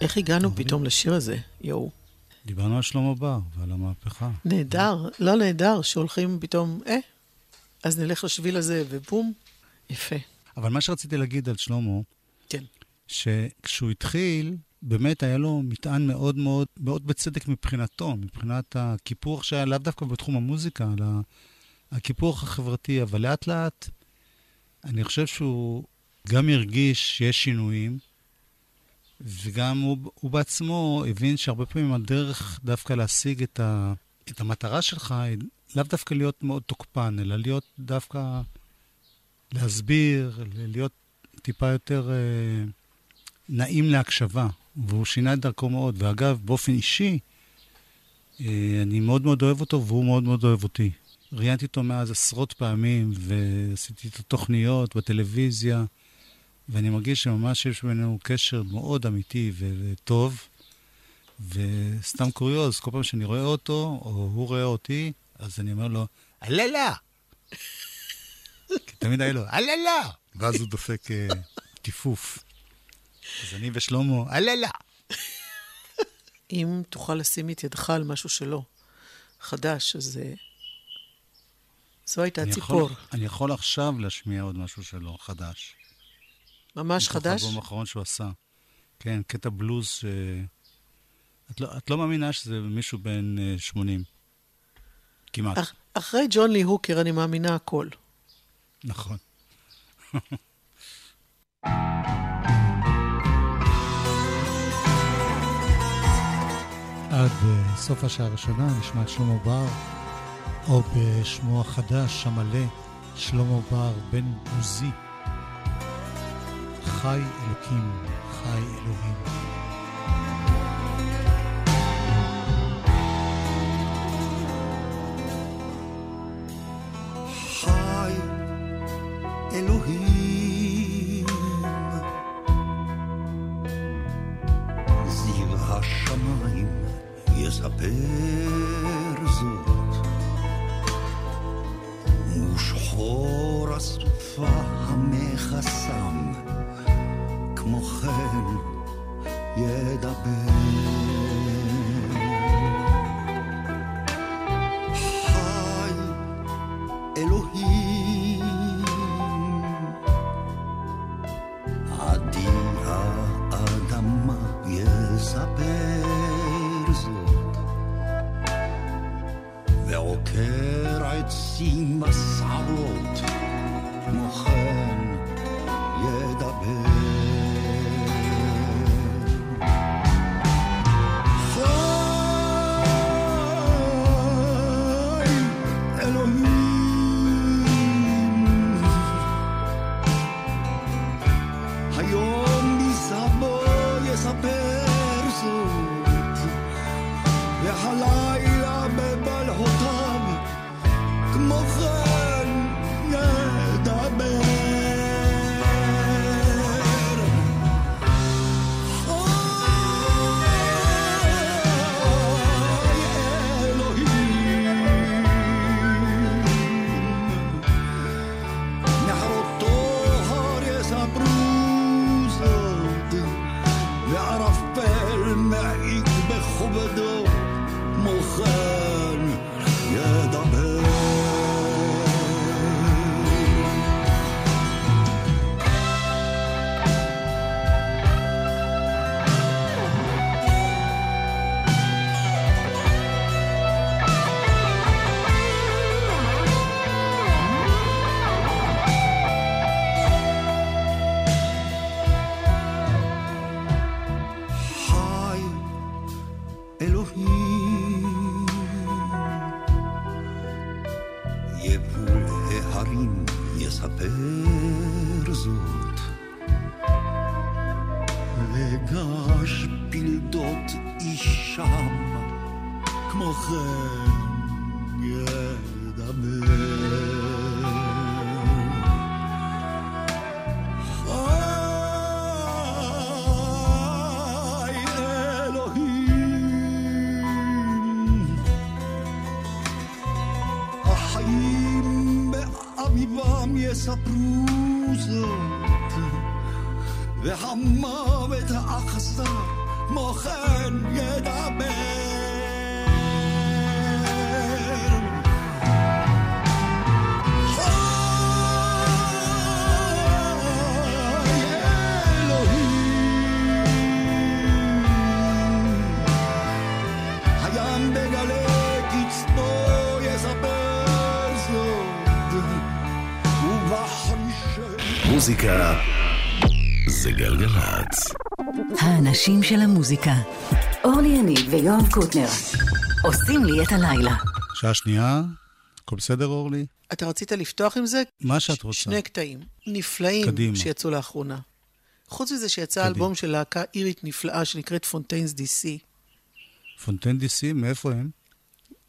איך הגענו פתאום לשיר הזה, יואו? דיברנו על שלמה בר ועל המהפכה. נהדר, לא נהדר, שהולכים פתאום, אז נלך לשביל הזה ובום, יפה. אבל מה שרציתי להגיד על שלמה, כן. שכשהוא התחיל, באמת היה לו מטען מאוד מאוד, מאוד בצדק מבחינתו, מבחינת הכיפוך שהיה לאו דווקא בתחום המוזיקה, אלא הכיפוך החברתי, אבל לאט לאט, אני חושב שהוא גם הרגיש שיש שינויים, וגם הוא בעצמו הבין שהרבה פעמים הדרך דווקא להשיג את המטרה שלך היא לאו דווקא להיות מאוד תוקפן, אלא להיות דווקא להסביר, להיות טיפה יותר נעים להקשבה, והוא שינה את דרכו מאוד. ואגב, באופן אישי, אני מאוד מאוד אוהב אותו והוא מאוד מאוד אוהב אותי. ראיינתי אותו מאז עשרות פעמים ועשיתי את התוכניות בטלוויזיה, ואני מרגיש שממש יש בינינו קשר מאוד אמיתי וטוב, וסתם קוריוז, כל פעם שאני רואה אותו, או הוא רואה אותי, אז אני אומר לו, אללה! כי תמיד היה לו, אללה! ואז הוא דופק טיפוף. אז אני ושלמה, אללה! אם תוכל לשים את ידך על משהו שלו, חדש, אז זו הייתה הציפור. אני יכול עכשיו להשמיע עוד משהו שלו, חדש. ממש חדש? זה החלבום האחרון שהוא עשה. כן, קטע בלוז ש... את לא מאמינה שזה מישהו בין 80. כמעט. אחרי ג'ון לי הוקר אני מאמינה הכל. נכון. עד סוף השעה הראשונה נשמע את שלמה בר, או בשמו החדש המלא, שלמה בר בן בוזי. חי אלוקים, חי אלוהים. חי אלוהים, זיו השמיים יספר זאת, ושחור הסופה המחסם מוחל ידבר. חי אלוהים, עדי האדמה יספר זאת, ועוקר עצים בסערות מוחל ידבר. כמו כן ידבר. וערפל מעיק בכובדו מוכן ידבר. מוזיקה זה גלגלצ. האנשים של המוזיקה, אורלי יניב ויואב קוטנר, עושים לי את הלילה. שעה שנייה, כל בסדר אורלי? אתה רצית לפתוח עם זה? מה שאת רוצה. שני קטעים נפלאים קדימה. שיצאו לאחרונה. חוץ מזה שיצא קדימה. אלבום של להקה אירית נפלאה שנקראת פונטיינס די.סי. פונטיינס די.סי? מאיפה הם?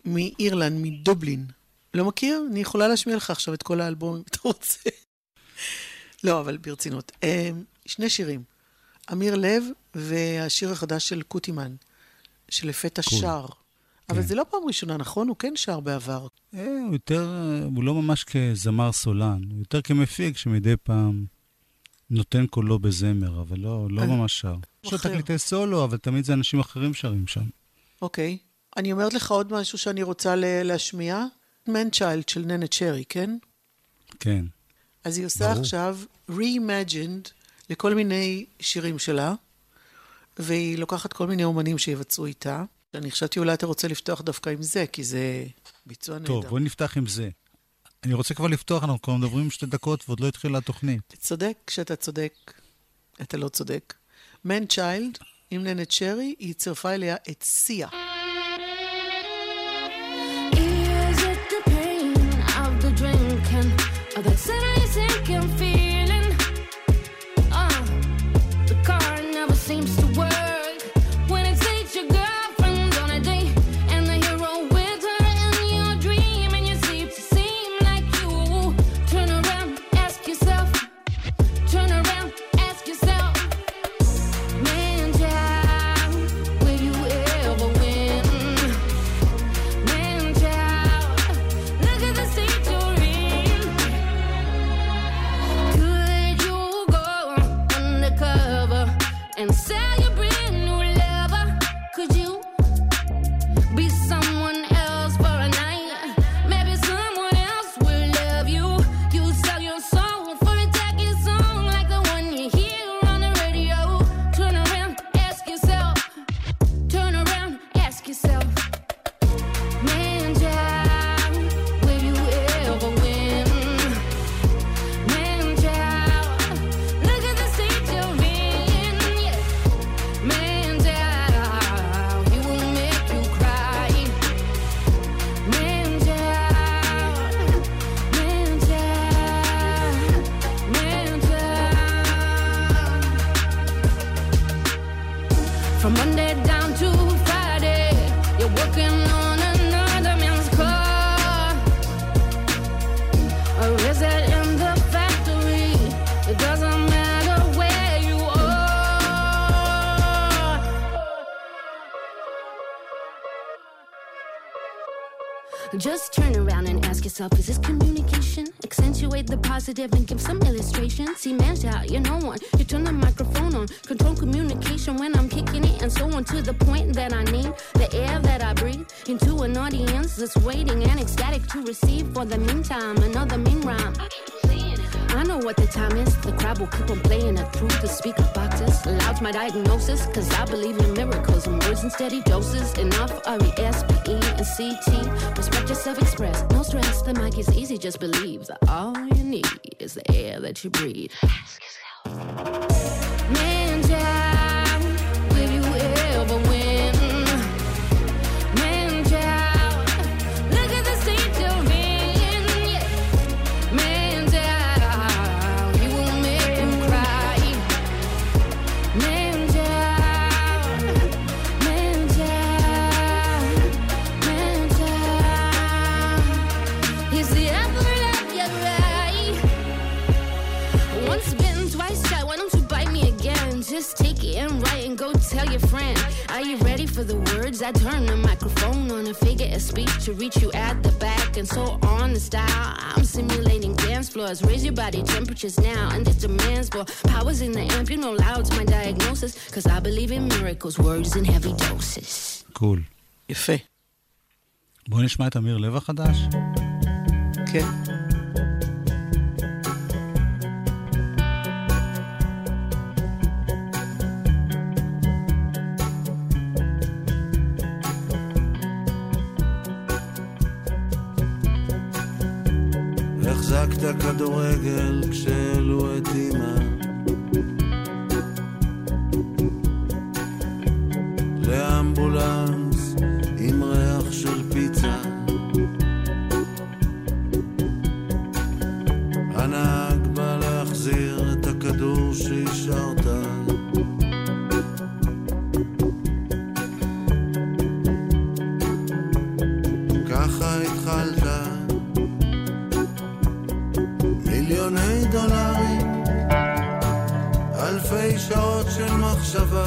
מאירלנד, מדובלין. לא מכיר? אני יכולה להשמיע לך עכשיו את כל האלבום אם אתה רוצה. לא, אבל ברצינות. שני שירים. אמיר לב והשיר החדש של קוטימן, שלפתע שר. אבל זה לא פעם ראשונה, נכון? הוא כן שר בעבר. הוא לא ממש כזמר סולן, הוא יותר כמפיק שמדי פעם נותן קולו בזמר, אבל לא ממש שר. יש לו תקליטי סולו, אבל תמיד זה אנשים אחרים שרים שם. אוקיי. אני אומרת לך עוד משהו שאני רוצה להשמיע. מן צ'יילד של ננה שרי, כן? כן. אז היא עושה עכשיו re-imagined לכל מיני שירים שלה, והיא לוקחת כל מיני אומנים שיבצעו איתה. אני חשבתי אולי אתה רוצה לפתוח דווקא עם זה, כי זה ביצוע נהדר. טוב, בואי נפתח עם זה. אני רוצה כבר לפתוח, אנחנו כבר מדברים 2 דקות, ועוד לא התחילה התוכנית. צודק כשאתה צודק, אתה לא צודק. מן צ'יילד, עם ננה שרי, היא צירפה אליה את סיה. Just turn around and ask yourself, is this communication? Accentuate the positive and give some illustration. See, man's out, you're no one. You turn the microphone on. Control communication when I'm kicking it and so on, to the point that I need the air that I breathe into an audience that's waiting and ecstatic to receive. For the meantime, another mean rhyme. I know what the time is. The crowd will keep on playing at proof. The speaker boxes allows my diagnosis, cause I believe in miracles and words in steady doses. Enough, R-E-S-P-E-N-C-T. Respect yourself, express, no stress. The mic is easy, just believe that all you need is the air that you breathe. Ask yourself, man, child, will you ever win? Man, child, look at the state you're in, yeah. Man, just take it and write and go tell your friend. Are you ready for the words? I turn the microphone on a figure of speech to reach you at the back and so on the style. I'm simulating dance floors. Raise your body temperatures now, and it demands for powers in the amp. You know loud's my diagnosis, cause I believe in miracles, words in heavy doses. Cool. יפה. בוא נשמע את אמיר לב החדש. כן. החזקת כדורגל כשאלו את אימא, לאמבולנס עם ריח של פיצה, הנהג בא להחזיר את הכדור שהשארת, ככה התחלת מיליוני דולרים, אלפי שעות של מחשבה,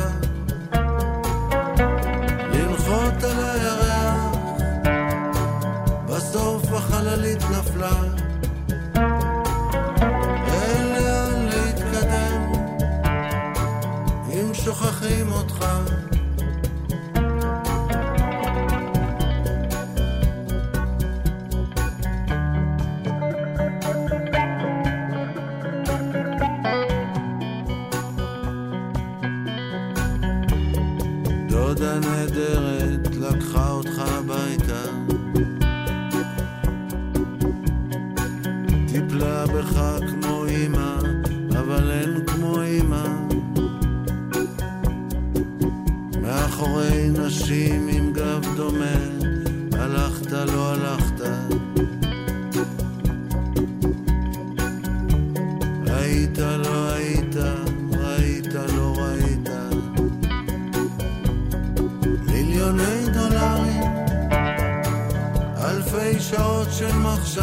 ללחוץ על הירח, בסוף החללית נפלה, אין לאן להתקדם, אם שוכחים אותך.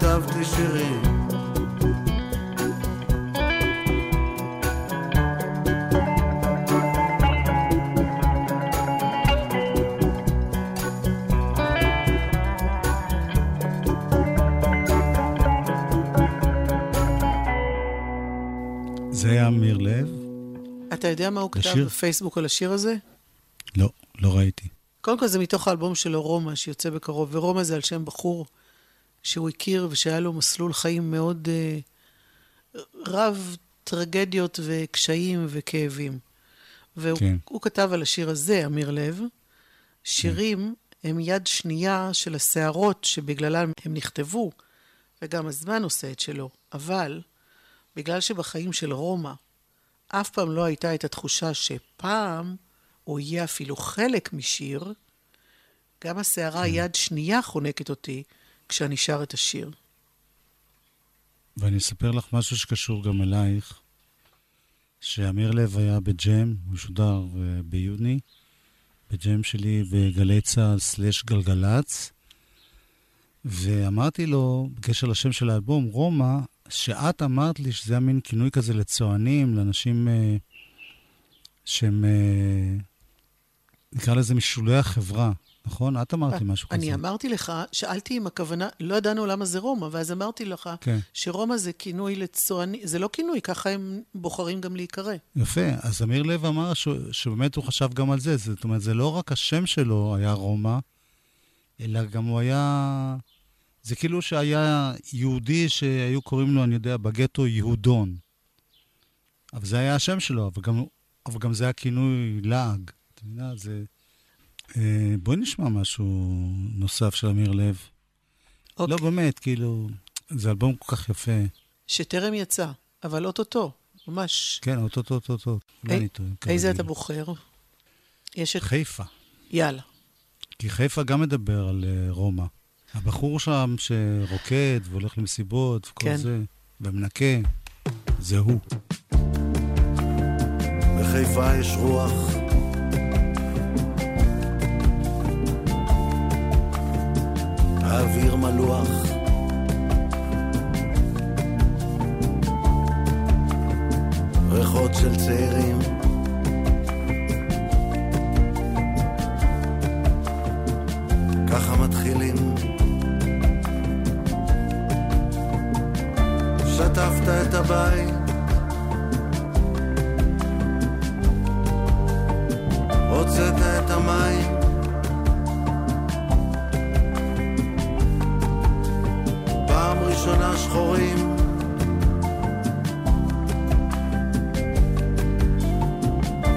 כתבתי שירים זה אמיר לב. אתה יודע מה הוא כתב בפייסבוק על השיר הזה? לא, לא ראיתי. קודם כל זה מתוך האלבום שלו רומא שיוצא בקרוב, ורומא זה על שם בחור שהוא הכיר ושהיה לו מסלול חיים מאוד רב טרגדיות וקשיים וכאבים. והוא כן. כתב על השיר הזה, אמיר לב, שירים כן. הם יד שנייה של הסערות שבגללם הם נכתבו, וגם הזמן עושה את שלו, אבל בגלל שבחיים של רומא אף פעם לא הייתה את התחושה שפעם או יהיה אפילו חלק משיר, גם הסערה יד שנייה חונקת אותי כשאני שר את השיר. ואני אספר לך משהו שקשור גם אלייך, שאמיר לב היה בג'ם, הוא שודר ביוני, בג'ם שלי בגלי צהל /גלגלץ, ואמרתי לו, בקשר לשם של האלבום, רומא, שאת אמרת לי שזה היה מין כינוי כזה לצוענים, לאנשים שהם, נקרא לזה משולי החברה, נכון? את אמרתי משהו כזה. אני אמרתי לך, שאלתי עם הכוונה, לא ידענו למה זה רומא, ואז אמרתי לך שרומא זה כינוי לצוענים, זה לא כינוי, ככה הם בוחרים גם להיקרא. יפה, אז אמיר לב אמר שבאמת הוא חשב גם על זה, זאת אומרת, זה לא רק השם שלו היה רומא, אלא גם הוא היה... זה כאילו שהיה יהודי שהיו קוראים לו, אני יודע, בגטו יהודון. אבל זה היה השם שלו, אבל גם זה היה כינוי לעג. אתה יודע, זה... בואי נשמע משהו נוסף של אמיר לב. אוקיי. לא באמת, כאילו, זה אלבום כל כך יפה. שטרם יצא, אבל אוטוטו, ממש. כן, אוטוטו. איזה אתה בוחר? חיפה. יאללה. כי חיפה גם מדבר על רומא. הבחור שם שרוקד והולך למסיבות וכל כן. זה, ומנקה, זה הוא. בחיפה יש רוח, האוויר מלוח, ריחות של צעירים, ככה מתחילים. שטפת את הבית, הוצאת את המים, פעם ראשונה שחורים,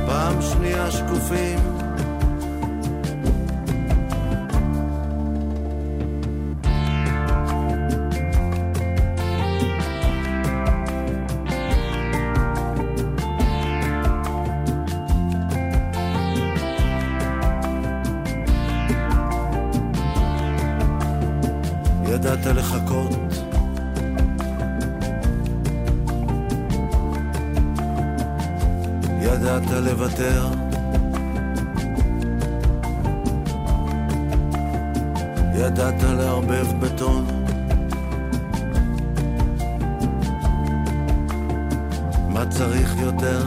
פעם שנייה שקופים, ידעת לחכות, ידעת לוותר, ידעת להרבב בטון, מה צריך יותר?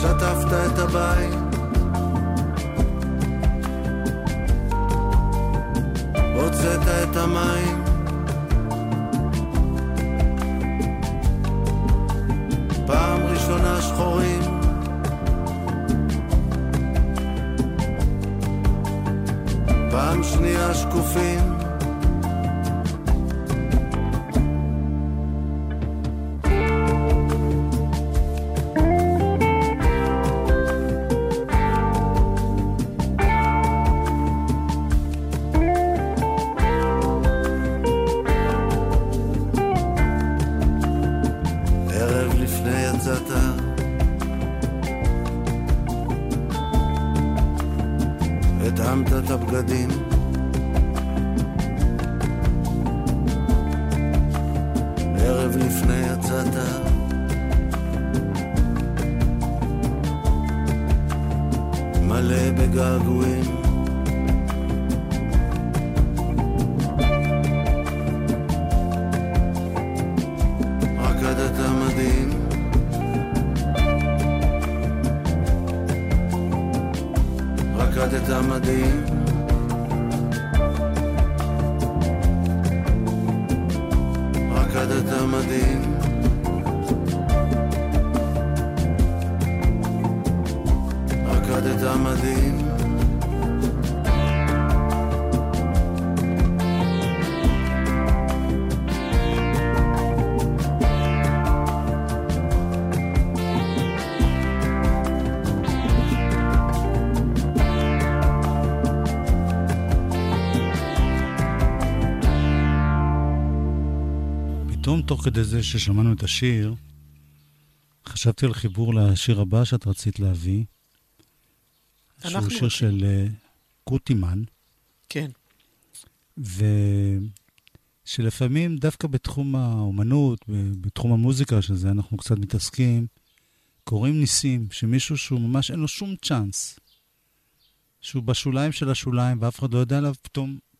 שטפת את הבית, הוצאת את המים, פעם ראשונה שחורים, פעם שנייה שקופים, מלא בגעגועים, פקדת המדים פקדת המדים פקדת המדים תוך כדי זה ששמענו את השיר, חשבתי על חיבור לשיר הבא שאת רצית להביא, שהוא שיר של קוטימן. כן. ושלפעמים דווקא בתחום האומנות, בתחום המוזיקה של זה, אנחנו קצת מתעסקים, קוראים ניסים, שמישהו שהוא ממש אין לו שום צ'אנס, שהוא בשוליים של השוליים, ואף אחד לא יודע עליו,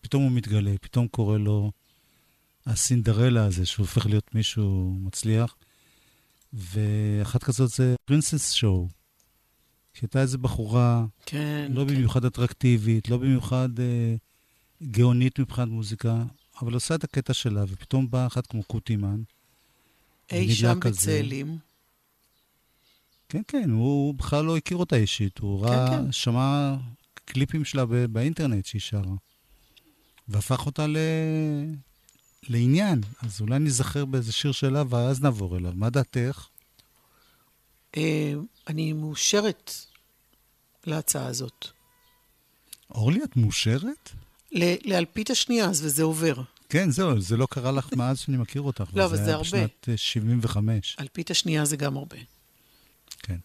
פתאום הוא מתגלה, פתאום קורא לו הסינדרלה הזה, שהוא הופך להיות מישהו מצליח. ואחת כזאת זה פרינסס שואו, שהייתה איזו בחורה, כן, לא כן. במיוחד אטרקטיבית, לא במיוחד גאונית מבחינת מוזיקה, אבל עושה את הקטע שלה, ופתאום באה אחת כמו קוטימן. אי שם בצאלים. כן, כן, הוא בכלל לא הכיר אותה אישית, הוא ראה, כן. שמע קליפים שלה באינטרנט שהיא שרה, והפך אותה לעניין, אז אולי נזכר באיזה שיר שלה, ואז נעבור אליו. מה דעתך? אני מאושרת להצעה הזאת. אורלי, את מאושרת? לאלפית השנייה, אז וזה עובר. כן, זהו, זה לא קרה לך מאז שאני מכיר אותך. לא, אבל זה הרבה. זה היה בשנת 75. אלפית השנייה זה גם הרבה. כן.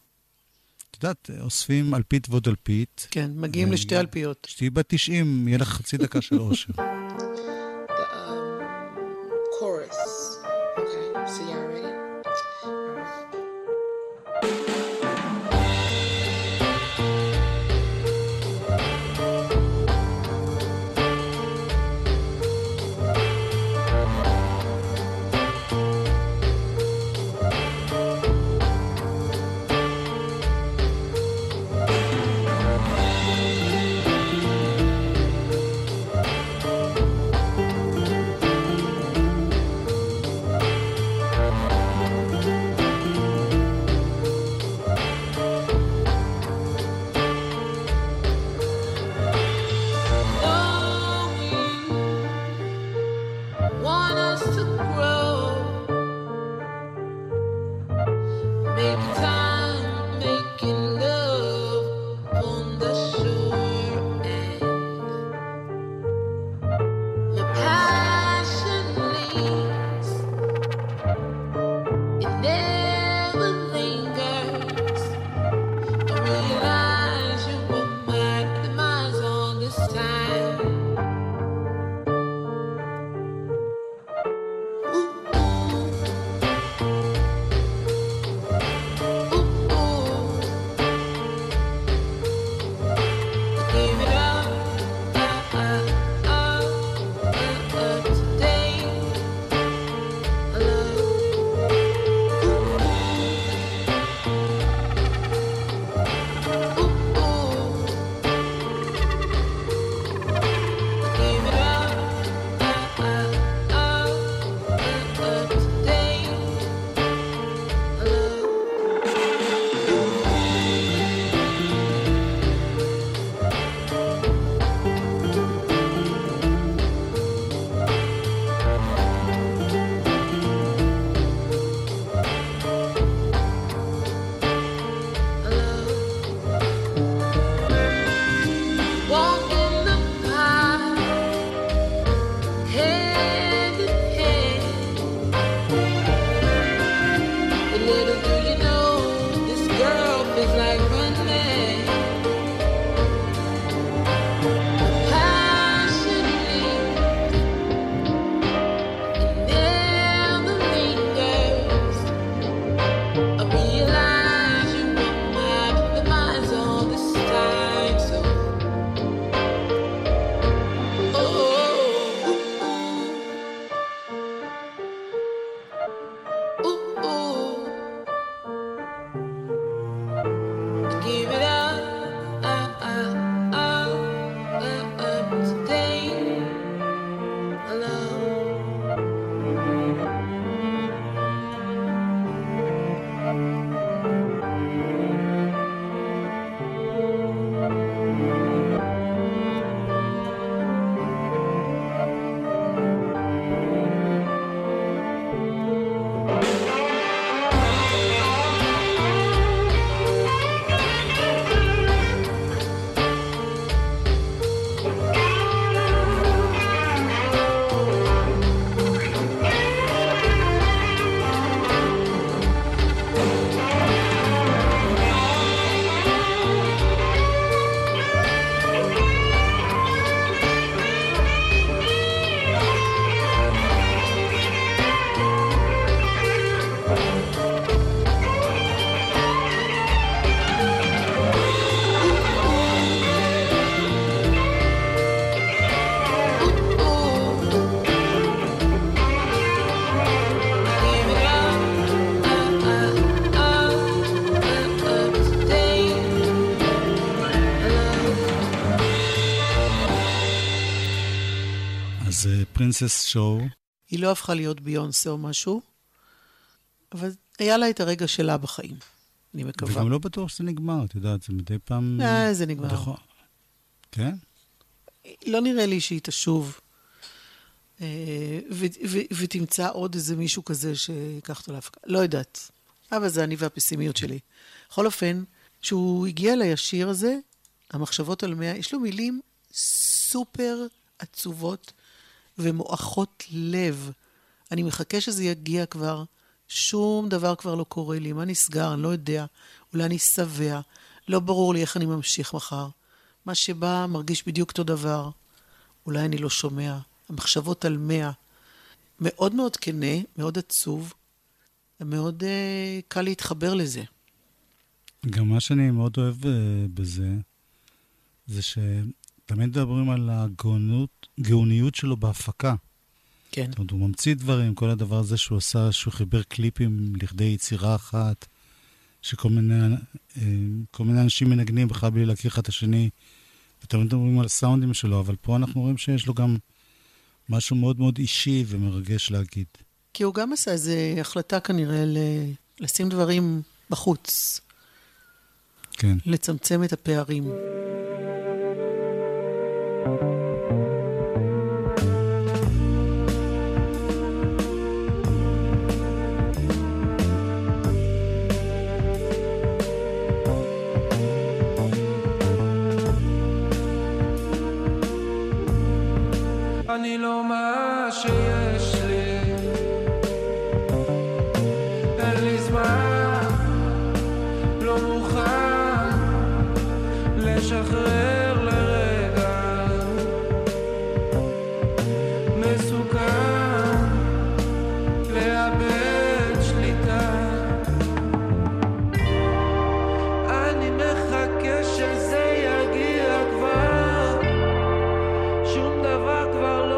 את יודעת, אוספים אלפית ועוד אלפית. כן, מגיעים לשתי אלפיות. שתהי בת 90, יהיה לך חצי דקה של אושר. Chorus. Okay, so y'all ready? Princess Show. היא לא הפכה להיות ביונסה או משהו, אבל היה לה את הרגע שלה בחיים, אני מקווה. וגם לא בטוח שזה נגמר, את יודעת, זה מדי פעם... זה נגמר. כן? לא נראה לי שהיא תשוב ותמצא עוד איזה מישהו כזה שיקח אותו להפקה. לא יודעת, אבל זה אני והפסימיות שלי. בכל אופן, כשהוא הגיע לישיר הזה, המחשבות על 100, יש לו מילים סופר עצובות ומואחות לב. אני מחכה שזה יגיע כבר, שום דבר כבר לא קורה לי, מה נסגר, אני לא יודע, אולי אני סבע, לא ברור לי איך אני ממשיך מחר. מה שבא מרגיש בדיוק אותו דבר, אולי אני לא שומע. המחשבות על 100, מאוד מאוד כנה, מאוד עצוב, מאוד קל להתחבר לזה. גם מה שאני מאוד אוהב בזה, זה שתמיד מדברים על הגאוניות שלו בהפקה. כן. זאת אומרת, הוא ממציא דברים, כל הדבר הזה שהוא עשה, שהוא חיבר קליפים לכדי יצירה אחת, שכל מיני אנשים מנגנים בכלל בלי להכיר אחד השני, ותמיד מדברים על הסאונדים שלו, אבל פה אנחנו רואים שיש לו גם משהו מאוד מאוד אישי ומרגש להגיד. כי הוא גם עשה איזו החלטה כנראה לשים דברים בחוץ. כן. לצמצם את הפערים. אני לא מה שיש לי, אין לי זמן, לא מוכן לשחרר לרגע, מסוכן לאבד שליטה, אני מחכה שזה יגיע כבר, שום דבר כבר לא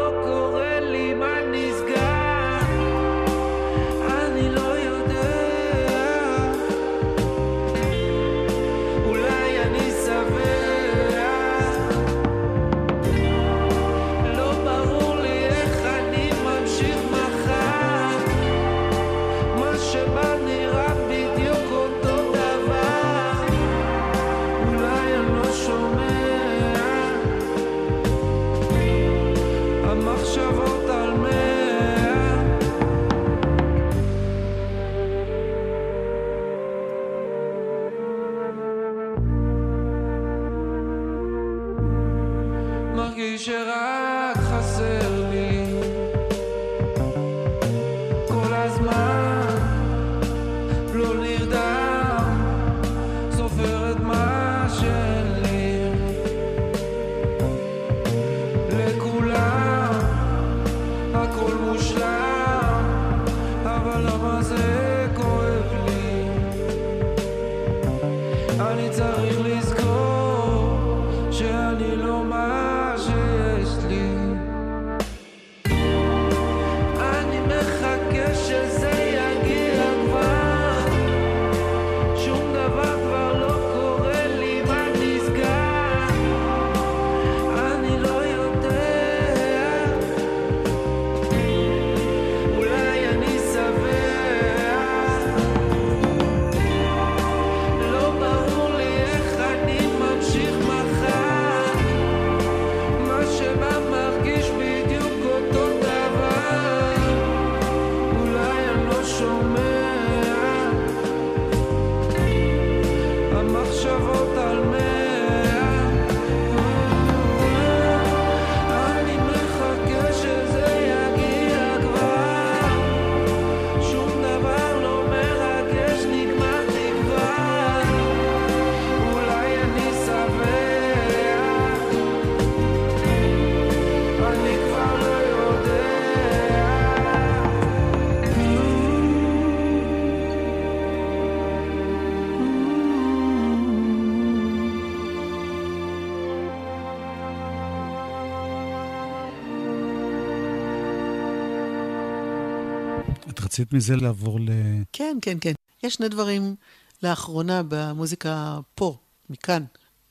רצית מזה לעבור ל... כן, כן, כן. יש שני דברים לאחרונה במוזיקה פה, מכאן.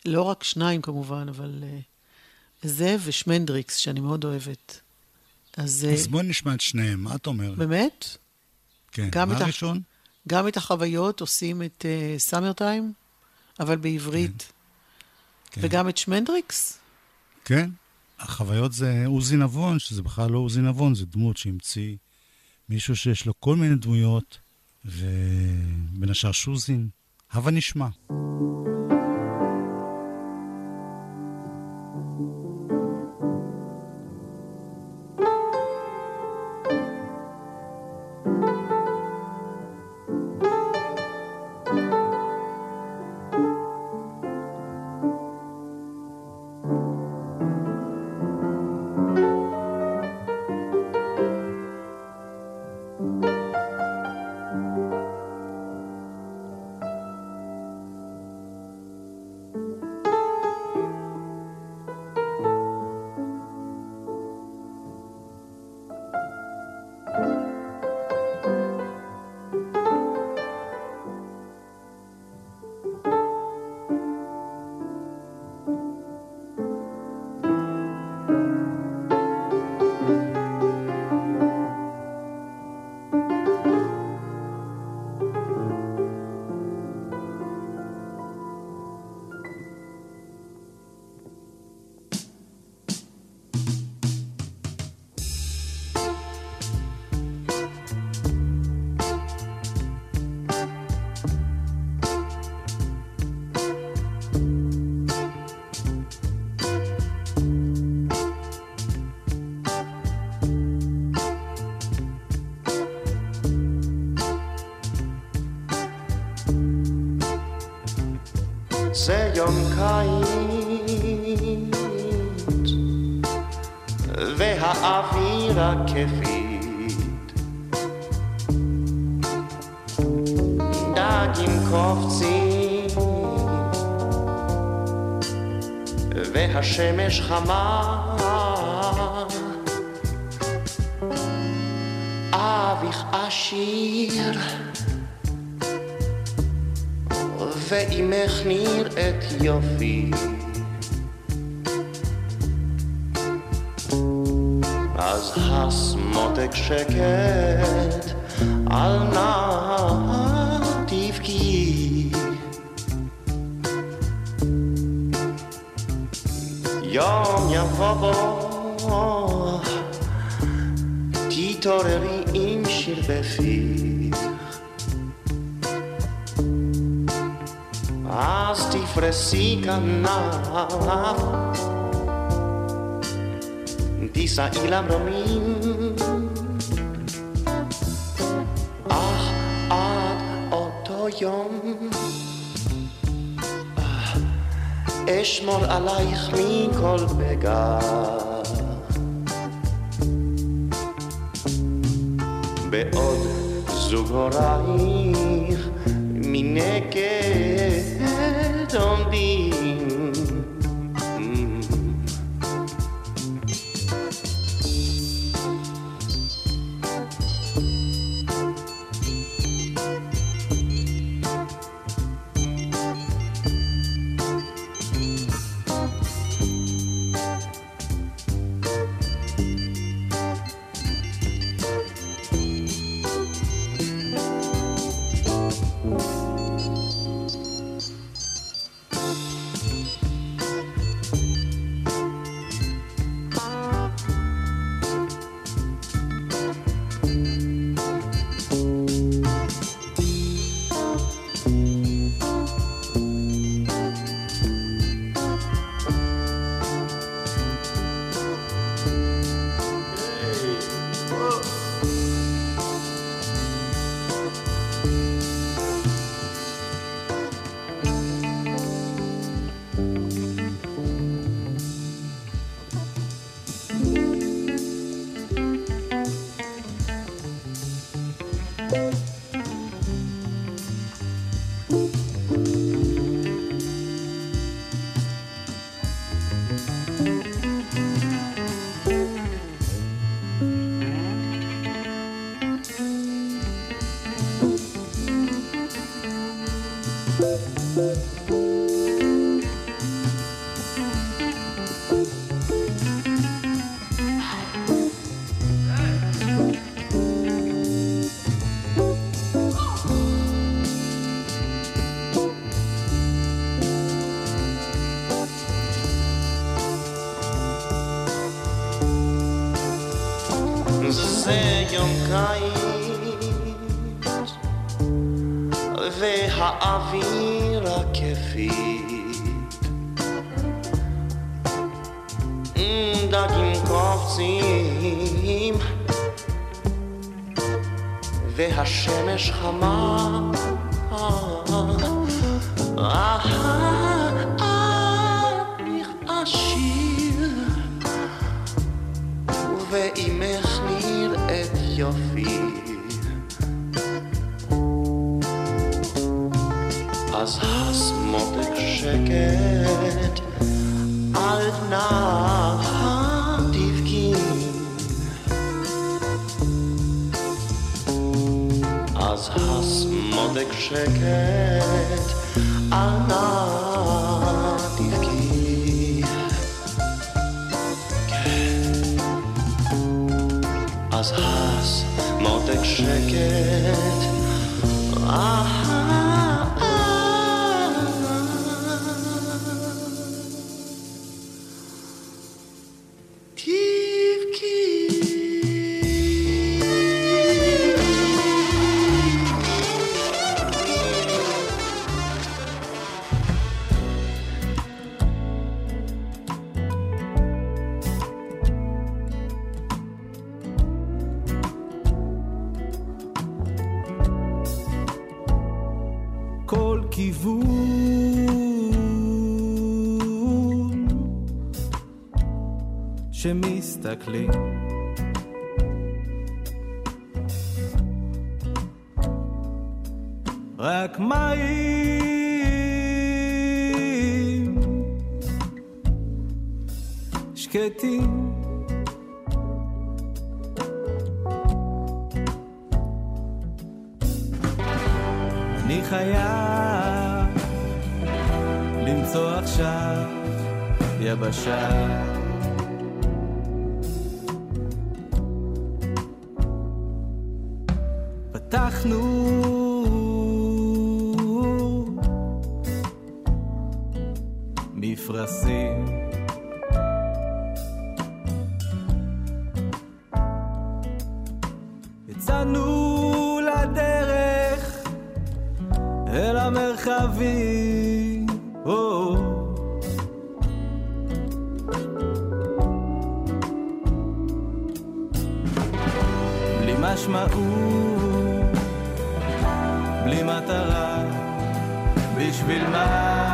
לא רק שניים כמובן, אבל זה ושמנדריקס, שאני מאוד אוהבת. אז בוא נשמע את שניהם, מה את אומרת? באמת? כן, מה הראשון? גם את החוויות עושים את סאמר טיים, אבל בעברית. וגם את שמנדריקס? כן, החוויות זה עוזי נבון, שזה בכלל לא עוזי נבון, זה דמות שהמציא מישהו שיש לו כל מיני דמויות, ובין השאר שוזין, הווה נשמע. זה יום קיץ והאוויר הכיפית דגים קופצים והשמש חמה אביך עשיר ואימך נראית יופי אז הסמותק שקט על נא תבכי יום יבוא בו תתעוררי עם שיר בפי אז תפרסי כנף, תיסעי למרומים, אך עד אותו יום, אשמור עלייך מכל פגע. בעוד זוג הורייך מנגד עומדים זה יום קיץ והאוויר הכיפית דגים קופצים והשמש חמה אני עשיר ואימך נראית יופי אז הסמוטק שקט על נהר דבקי אז הסמוטק שקט על נהר דבקי אז הסמוטק שקט שמסתכלים רק מים שקטים אני חייב למצוא עכשיו יבשה אנחנו מפרסים יצאנו לדרך אל המרחבים בלי משמעות בלי מטרה, בשביל מה?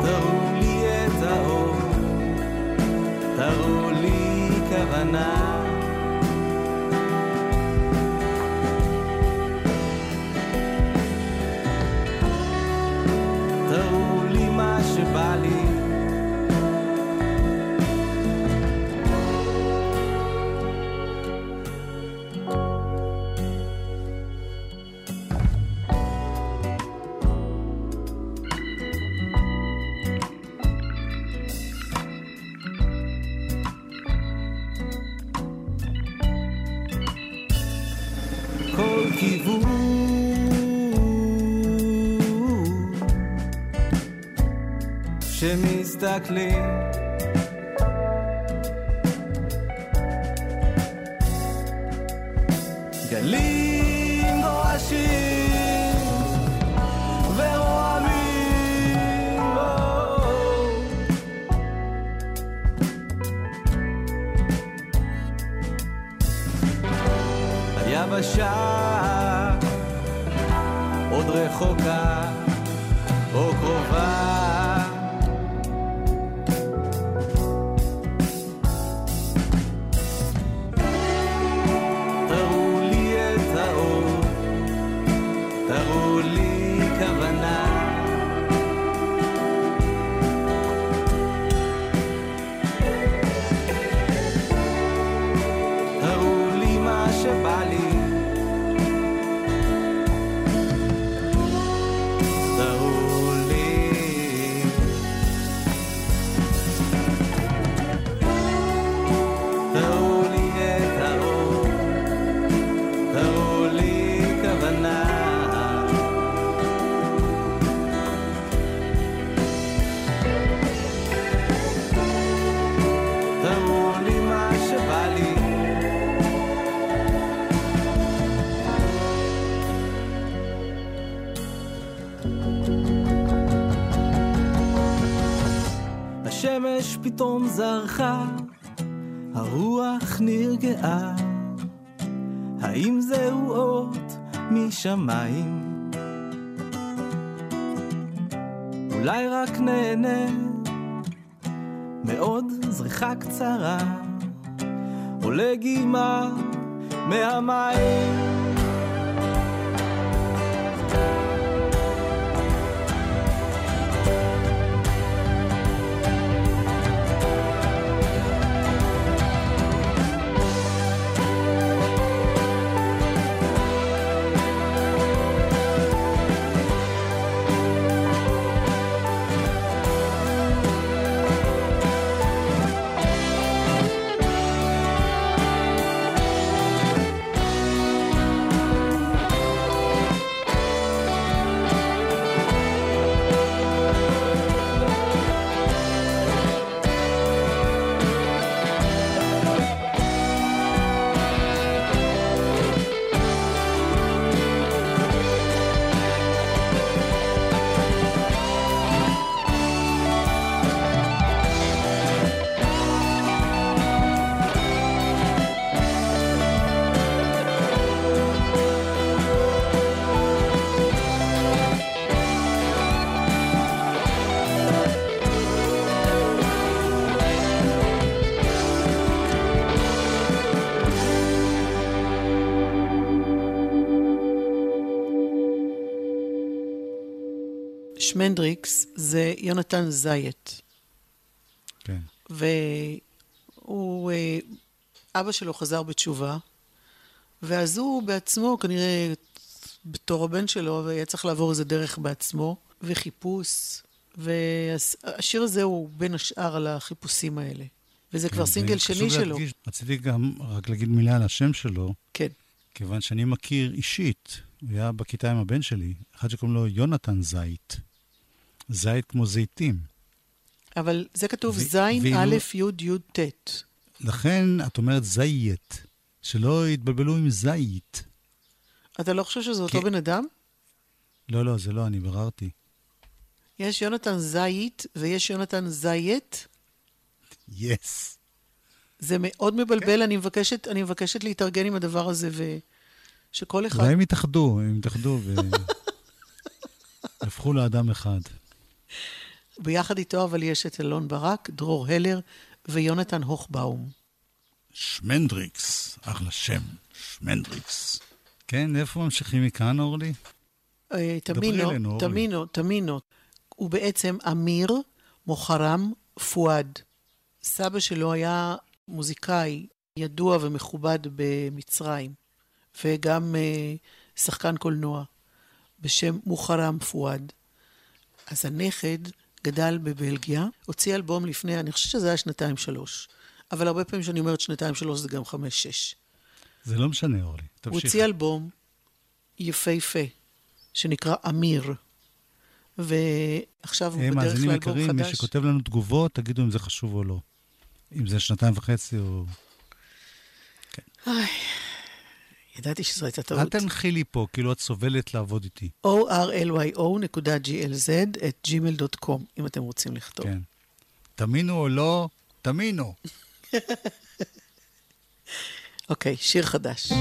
תראו לי את האור, תראו לי כוונה תראו לי מה שבא לי שמסתכלים גלים גועשים ורועמים היבשה עוד רחוקה או קרובה פתאום זרחה, הרוח נרגעה. האם זהו אות משמיים? אולי רק נהנה מאוד זריחה קצרה, או לגימה מהמים. שמנדריקס זה יונתן זייט. כן. והוא, אבא שלו חזר בתשובה, ואז הוא בעצמו, כנראה בתור הבן שלו, היה צריך לעבור איזה דרך בעצמו, וחיפוש, והשיר הזה הוא בין השאר על החיפושים האלה. וזה כן, כבר סינגל שני שלו. רציתי גם רק להגיד מילה על השם שלו. כן. כיוון שאני מכיר אישית, הוא היה בכיתה עם הבן שלי, אחד שקוראים לו יונתן זייט. זית כמו זיתים. אבל זה כתוב זין א' י' י' ת'. לכן את אומרת זית, שלא יתבלבלו עם זית. אתה לא חושב שזה אותו בן אדם? לא, לא, זה לא, אני בררתי. יש יונתן זית ויש יונתן זית? יס. זה מאוד מבלבל, אני מבקשת להתארגן עם הדבר הזה ושכל אחד... אולי הם יתאחדו והפכו לאדם אחד. ביחד איתו אבל יש את אלון ברק, דרור הלר ויונתן הוכבאום. שמנדריקס, אחלה שם, שמנדריקס. כן, איפה ממשיכים מכאן, אורלי? תמינו. הוא בעצם אמיר מוכתר פואד. סבא שלו היה מוזיקאי ידוע ומכובד במצרים, וגם שחקן קולנוע בשם מוכתר פואד. אז הנכד גדל בבלגיה, הוציא אלבום לפני, אני חושבת שזה היה 2-3, אבל הרבה פעמים שאני אומרת 2-3 זה גם 5-6. זה לא משנה, אורלי, תמשיך. הוא הוציא אלבום יפהפה, שנקרא אמיר, ועכשיו הוא בדרך כלל אלבום חדש. מי שכותב לנו תגובות, תגידו אם זה חשוב או לא. אם זה 2.5 או... כן. ידעתי שזו הייתה טעות. אל תנחי לי פה, כאילו את סובלת לעבוד איתי. orlyo.glz@gmail.com, אם אתם רוצים לכתוב. כן. תמינו או לא, תמינו. אוקיי, שיר חדש.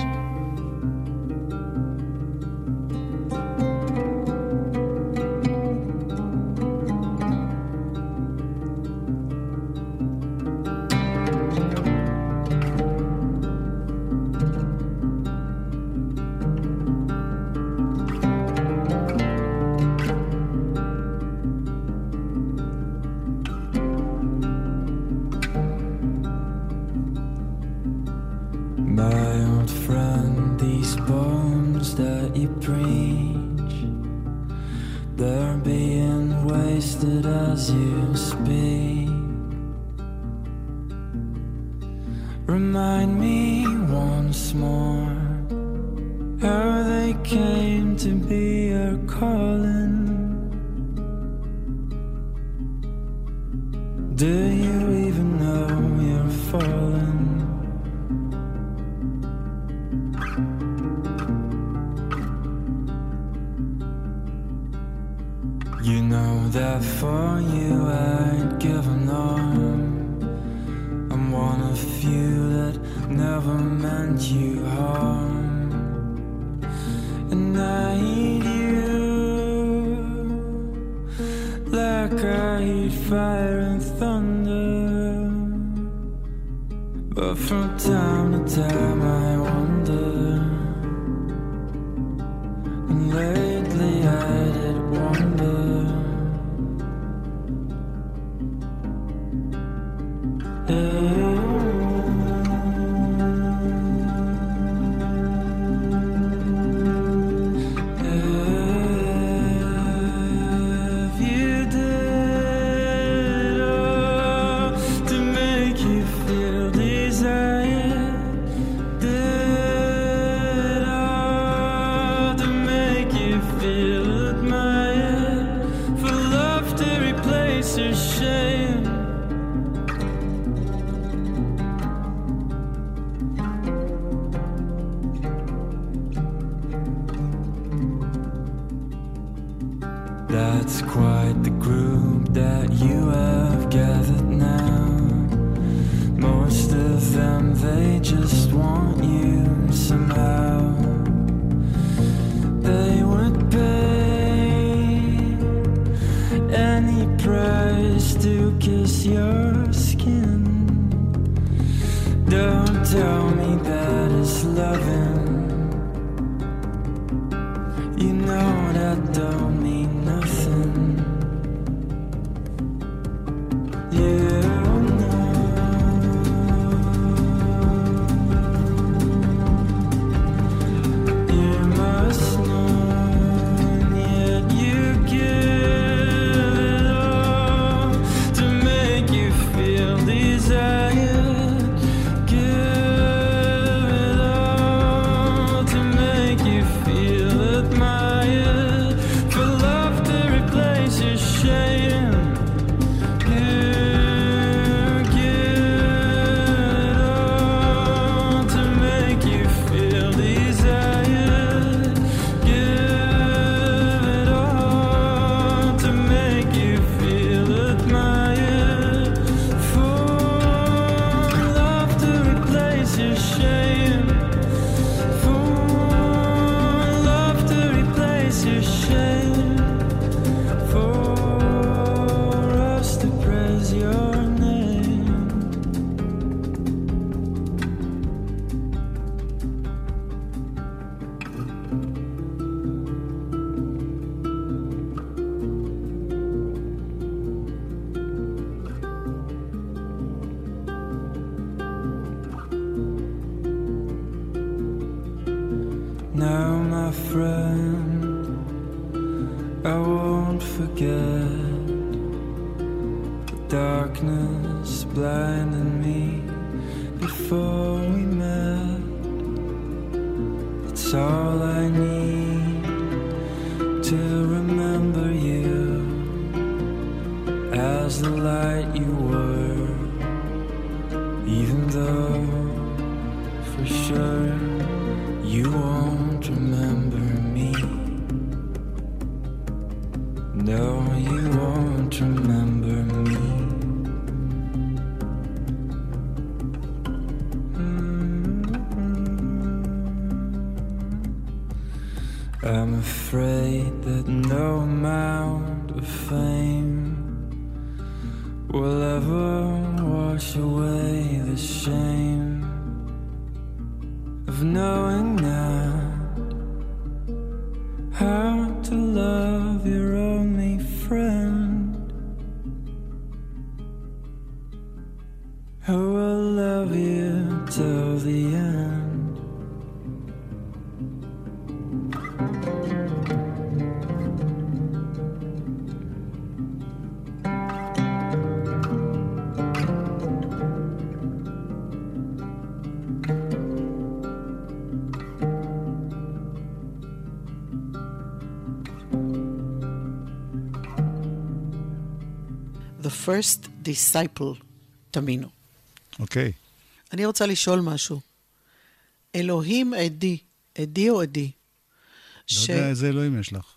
You know that for you I'd give an arm. few that never meant you harm, and I hate you like I hate fire and thunder. But from time to time I wonder, and lately I did wonder. That's quite the group that you have gathered now. Most of them, they just want you somehow. They would pay any price to kiss your skin. Don't tell me that it's loving. You know that don't mean nothing. Now, my friend, I won't forget. The darkness blinded me before we met. It's all I need to remember you as the light you were, even though for sure you won't remember me. No, you won't remember me. I'm afraid that no amount of fame will ever wash away the shame of knowing now how to love your only friend, who will love you till the end. First disciple, תמינו. אוקיי. אני רוצה לשאול משהו. אלוהים עדי, עדי או עדי? לא יודע איזה אלוהים יש לך.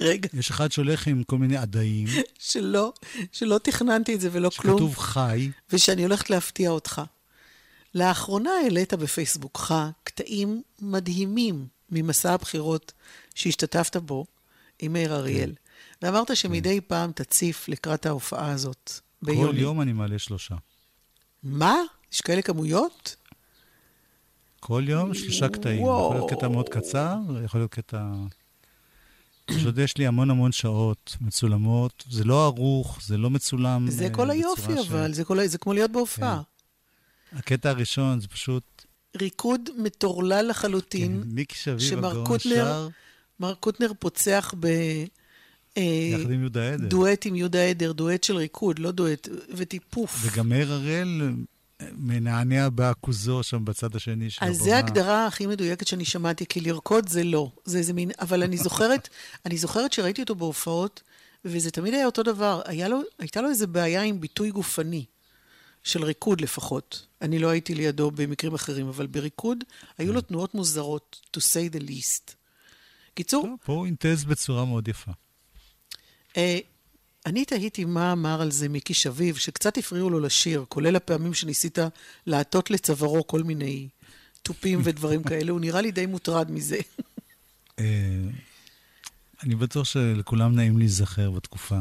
רגע. יש אחד שהולך עם כל מיני עדיים. שלא תכננתי את זה ולא כלום. שכתוב חי. ושאני הולכת להפתיע אותך. לאחרונה העלית בפייסבוקך קטעים מדהימים ממסע הבחירות שהשתתפת בו עם מאיר אריאל. ואמרת שמדי פעם תציף לקראת ההופעה הזאת. כל יום אני מעלה 3. מה? יש כאלה כמויות? כל יום 3 קטעים. יכול להיות קטע מאוד קצר, יכול להיות קטע... פשוט יש לי המון המון שעות מצולמות. זה לא ערוך, זה לא מצולם. זה כל היופי אבל, זה כמו להיות בהופעה. הקטע הראשון זה פשוט... ריקוד מטורלל לחלוטין. מיקי שביב הגאון שר. מר קוטנר פוצח ב... יחד עם יהודה עדר. דואט עם יהודה עדר, דואט של ריקוד, לא דואט, וטיפוף. וגם מאיר אריאל מנענע בעקוזו שם בצד השני של הבמה. אז זו ההגדרה הכי מדויקת שאני שמעתי, כי לרקוד זה לא. זה איזה מין, אבל אני זוכרת שראיתי אותו בהופעות, וזה תמיד היה אותו דבר. הייתה לו איזו בעיה עם ביטוי גופני, של ריקוד לפחות. אני לא הייתי לידו במקרים אחרים, אבל בריקוד היו לו תנועות מוזרות, to say the least. קיצור? פה הוא אינטז בצורה מאוד יפה. אני תהיתי מה אמר על זה מיקי שביב, שקצת הפריעו לו לשיר, כולל הפעמים שניסית לעטות לצווארו כל מיני טופים ודברים כאלה, הוא נראה לי די מוטרד מזה. אני בטוח שלכולם נעים להיזכר בתקופה.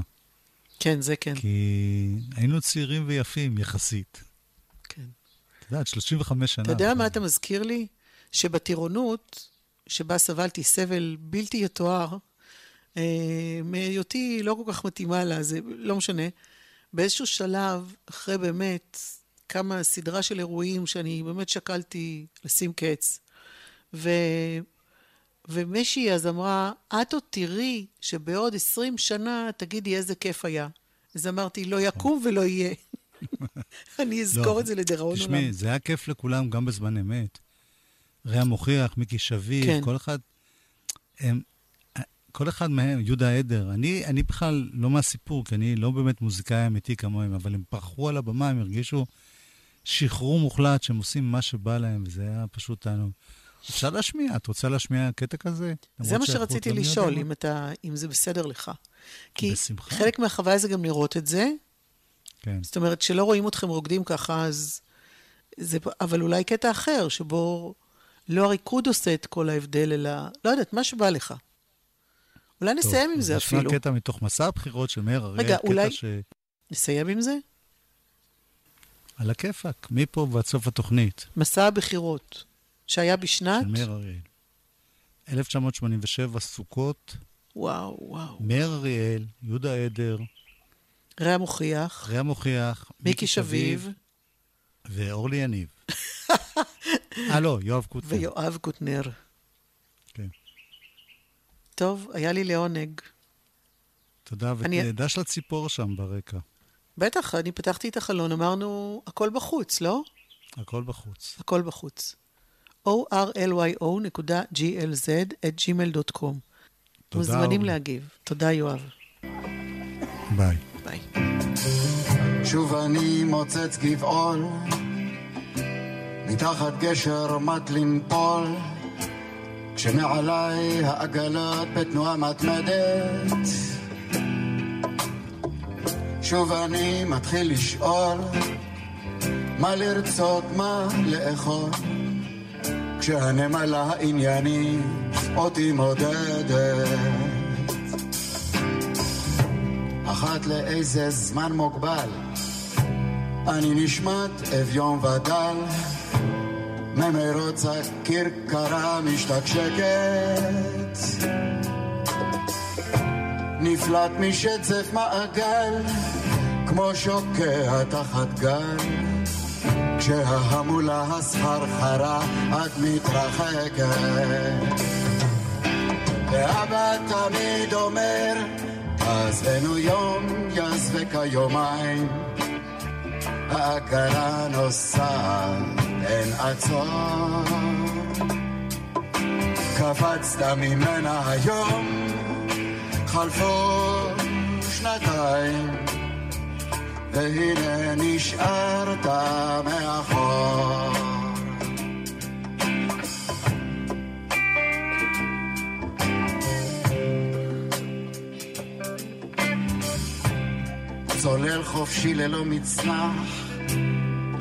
כן, זה כן. כי היינו צעירים ויפים יחסית. כן. אתה יודעת, 35 שנה. אתה יודע מה אתה מזכיר לי? שבטירונות, שבה סבלתי סבל בלתי יתואר, מהיותי לא כל כך מתאימה לה, זה לא משנה. באיזשהו שלב, אחרי באמת כמה סדרה של אירועים שאני באמת שקלתי לשים קץ, ומשי אז אמרה, את עוד תראי שבעוד 20 שנה תגידי איזה כיף היה. אז אמרתי, לא יקום ולא יהיה. אני אזכור את זה לדיראון עולם. תשמעי, זה היה כיף לכולם גם בזמן אמת. ראה מוכיח, מיקי שביב, כל אחד מהם, יהודה עדר, אני בכלל לא מהסיפור, כי אני לא באמת מוזיקאי אמיתי כמוהם, אבל הם פרחו על הבמה, הם הרגישו שחרור מוחלט, שהם עושים מה שבא להם, וזה היה פשוט תענוג. אפשר להשמיע, את רוצה להשמיע קטע כזה? זה מה שרציתי לשאול, אם זה בסדר לך. כי חלק מהחוויה זה גם לראות את זה, זאת אומרת, שלא רואים אתכם רוקדים ככה, אבל אולי קטע אחר, שבו לא הריקוד עושה את כל ההבדל, אלא, לא יודעת, מה שבא לך. אולי נסיים עם זה אפילו. נשמע קטע מתוך מסע הבחירות של מאיר אריאל. רגע, אולי נסיים עם זה? על הכיפק, מפה ועד סוף התוכנית. מסע הבחירות, שהיה בשנת? של מאיר אריאל. 1987, סוכות. וואו, וואו. מאיר אריאל, יהודה עדר. רע מוכיח. מיקי שביב. ואורלי יניב. יואב קוטנר. ויואב קוטנר. כן. טוב, היה לי לעונג. תודה, ודש לציפור שם ברקע. בטח, אני פתחתי את החלון, אמרנו, הכל בחוץ, לא? הכל בחוץ. orlyo.glz@gmail.com מוזמנים להגיב. תודה, יואב. ביי. שוב אני מוצץ גבעול, מתחת גשר מת לנפול, כשמעלי העגלות בתנועה מתמדת. שוב אני מתחיל לשאול, מה לרצות, מה לאכול, כשהנמלה הענייני אותי מודדת. אחת לאיזה זמן מוגבל אני נשמט אביון ודל, ממרוץ הכרכרה משתקשקת, נפלט משצף מעגל כמו שוקע תחת גל, כשההמולה הסחרחרה את מתרחקת. ואבא תמיד אומר, עזבנו יום יעזבק היומיים, ההכרה נוסעת אין עצור, קפצת ממנה היום, חלפו 2 והנה נשארת מאחור. צולל חופשי ללא מצנח,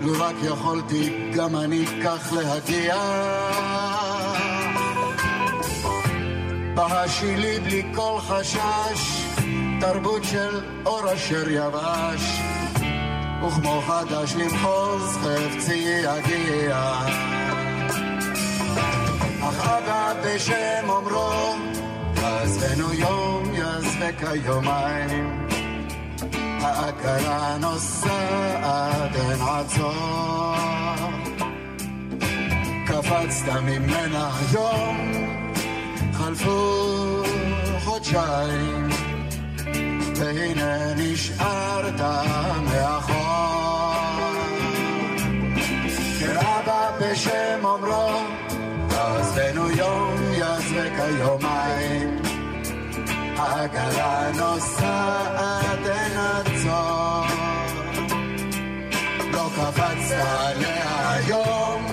לו רק יכולתי גם אני כך להגיע, בהשילי בלי כל חשש, תרבות של אור אשר יבש, וכמו חדש למחוז חפצי יגיע. אך אבא בשם אומרו, יעזבנו יום יעזבק היומיים, ההכרה נוסעת אין עצור, קפצת ממנה היום, חלפו חודשיים, והנה נשארת מאחור. כרבא בשם אומרו, יעזבנו יום יעזבק היומיים, העגלה נוסעת אין עצור, לא קפצת עליה היום,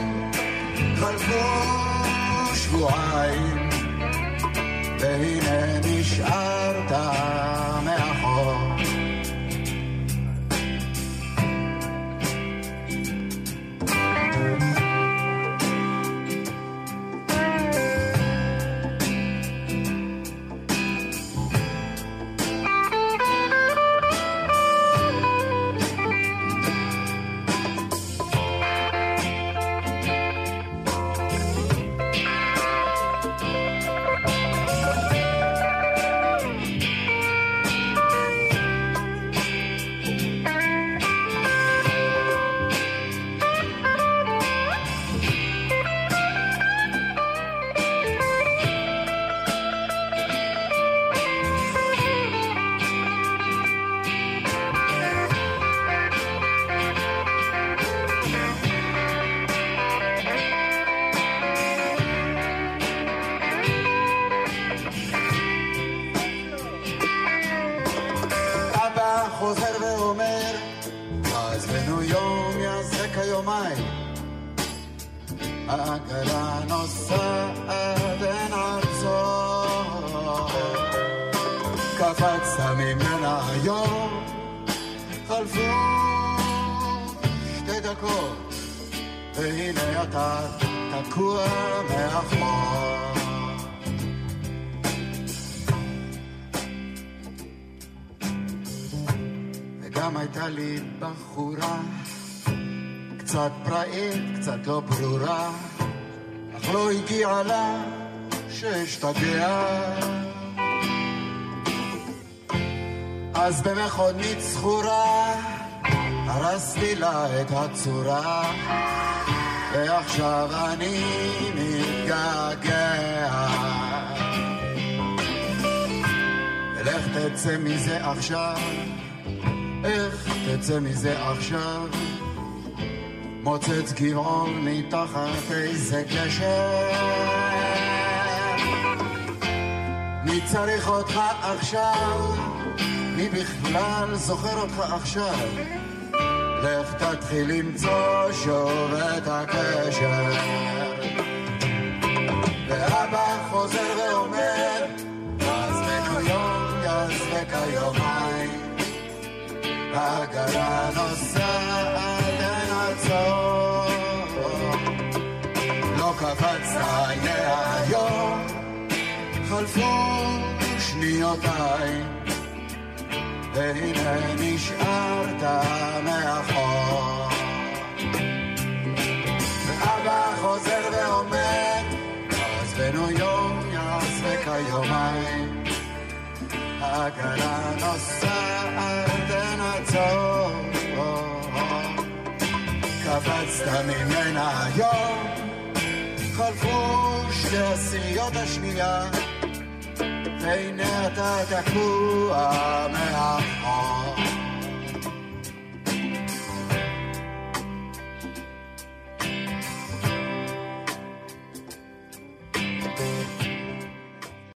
חלפו שבועיים, והנה נשארת מאחור. קצת לא ברורה, אך לא הגיעה לה שהשתגעה, אז במכונית סחורה הרסתי לה את הצורה, ועכשיו אני מתגעגע. איך תצא מזה עכשיו? איך תצא מזה עכשיו? מוצץ גבעון מתחת איזה קשר, מי צריך אותך עכשיו? מי בכלל זוכר אותך עכשיו? לך תתחיל למצוא שוב את הקשר. ואבא חוזר ואומר, יעזבנו יום יעזבק היומיים, העגלה נוסעת אין עצור, לא קפצת עליה היום, חלפו שניותיים, והנה נשארת מאחור. ואבא חוזר ואומר, יעזבנו יום יעזבק היומיים, העגלה נוסעת אין עצור, קפצת ממנה היום, חלפו שתי הסיעות השנייה, הנה אתה תקוע מאחור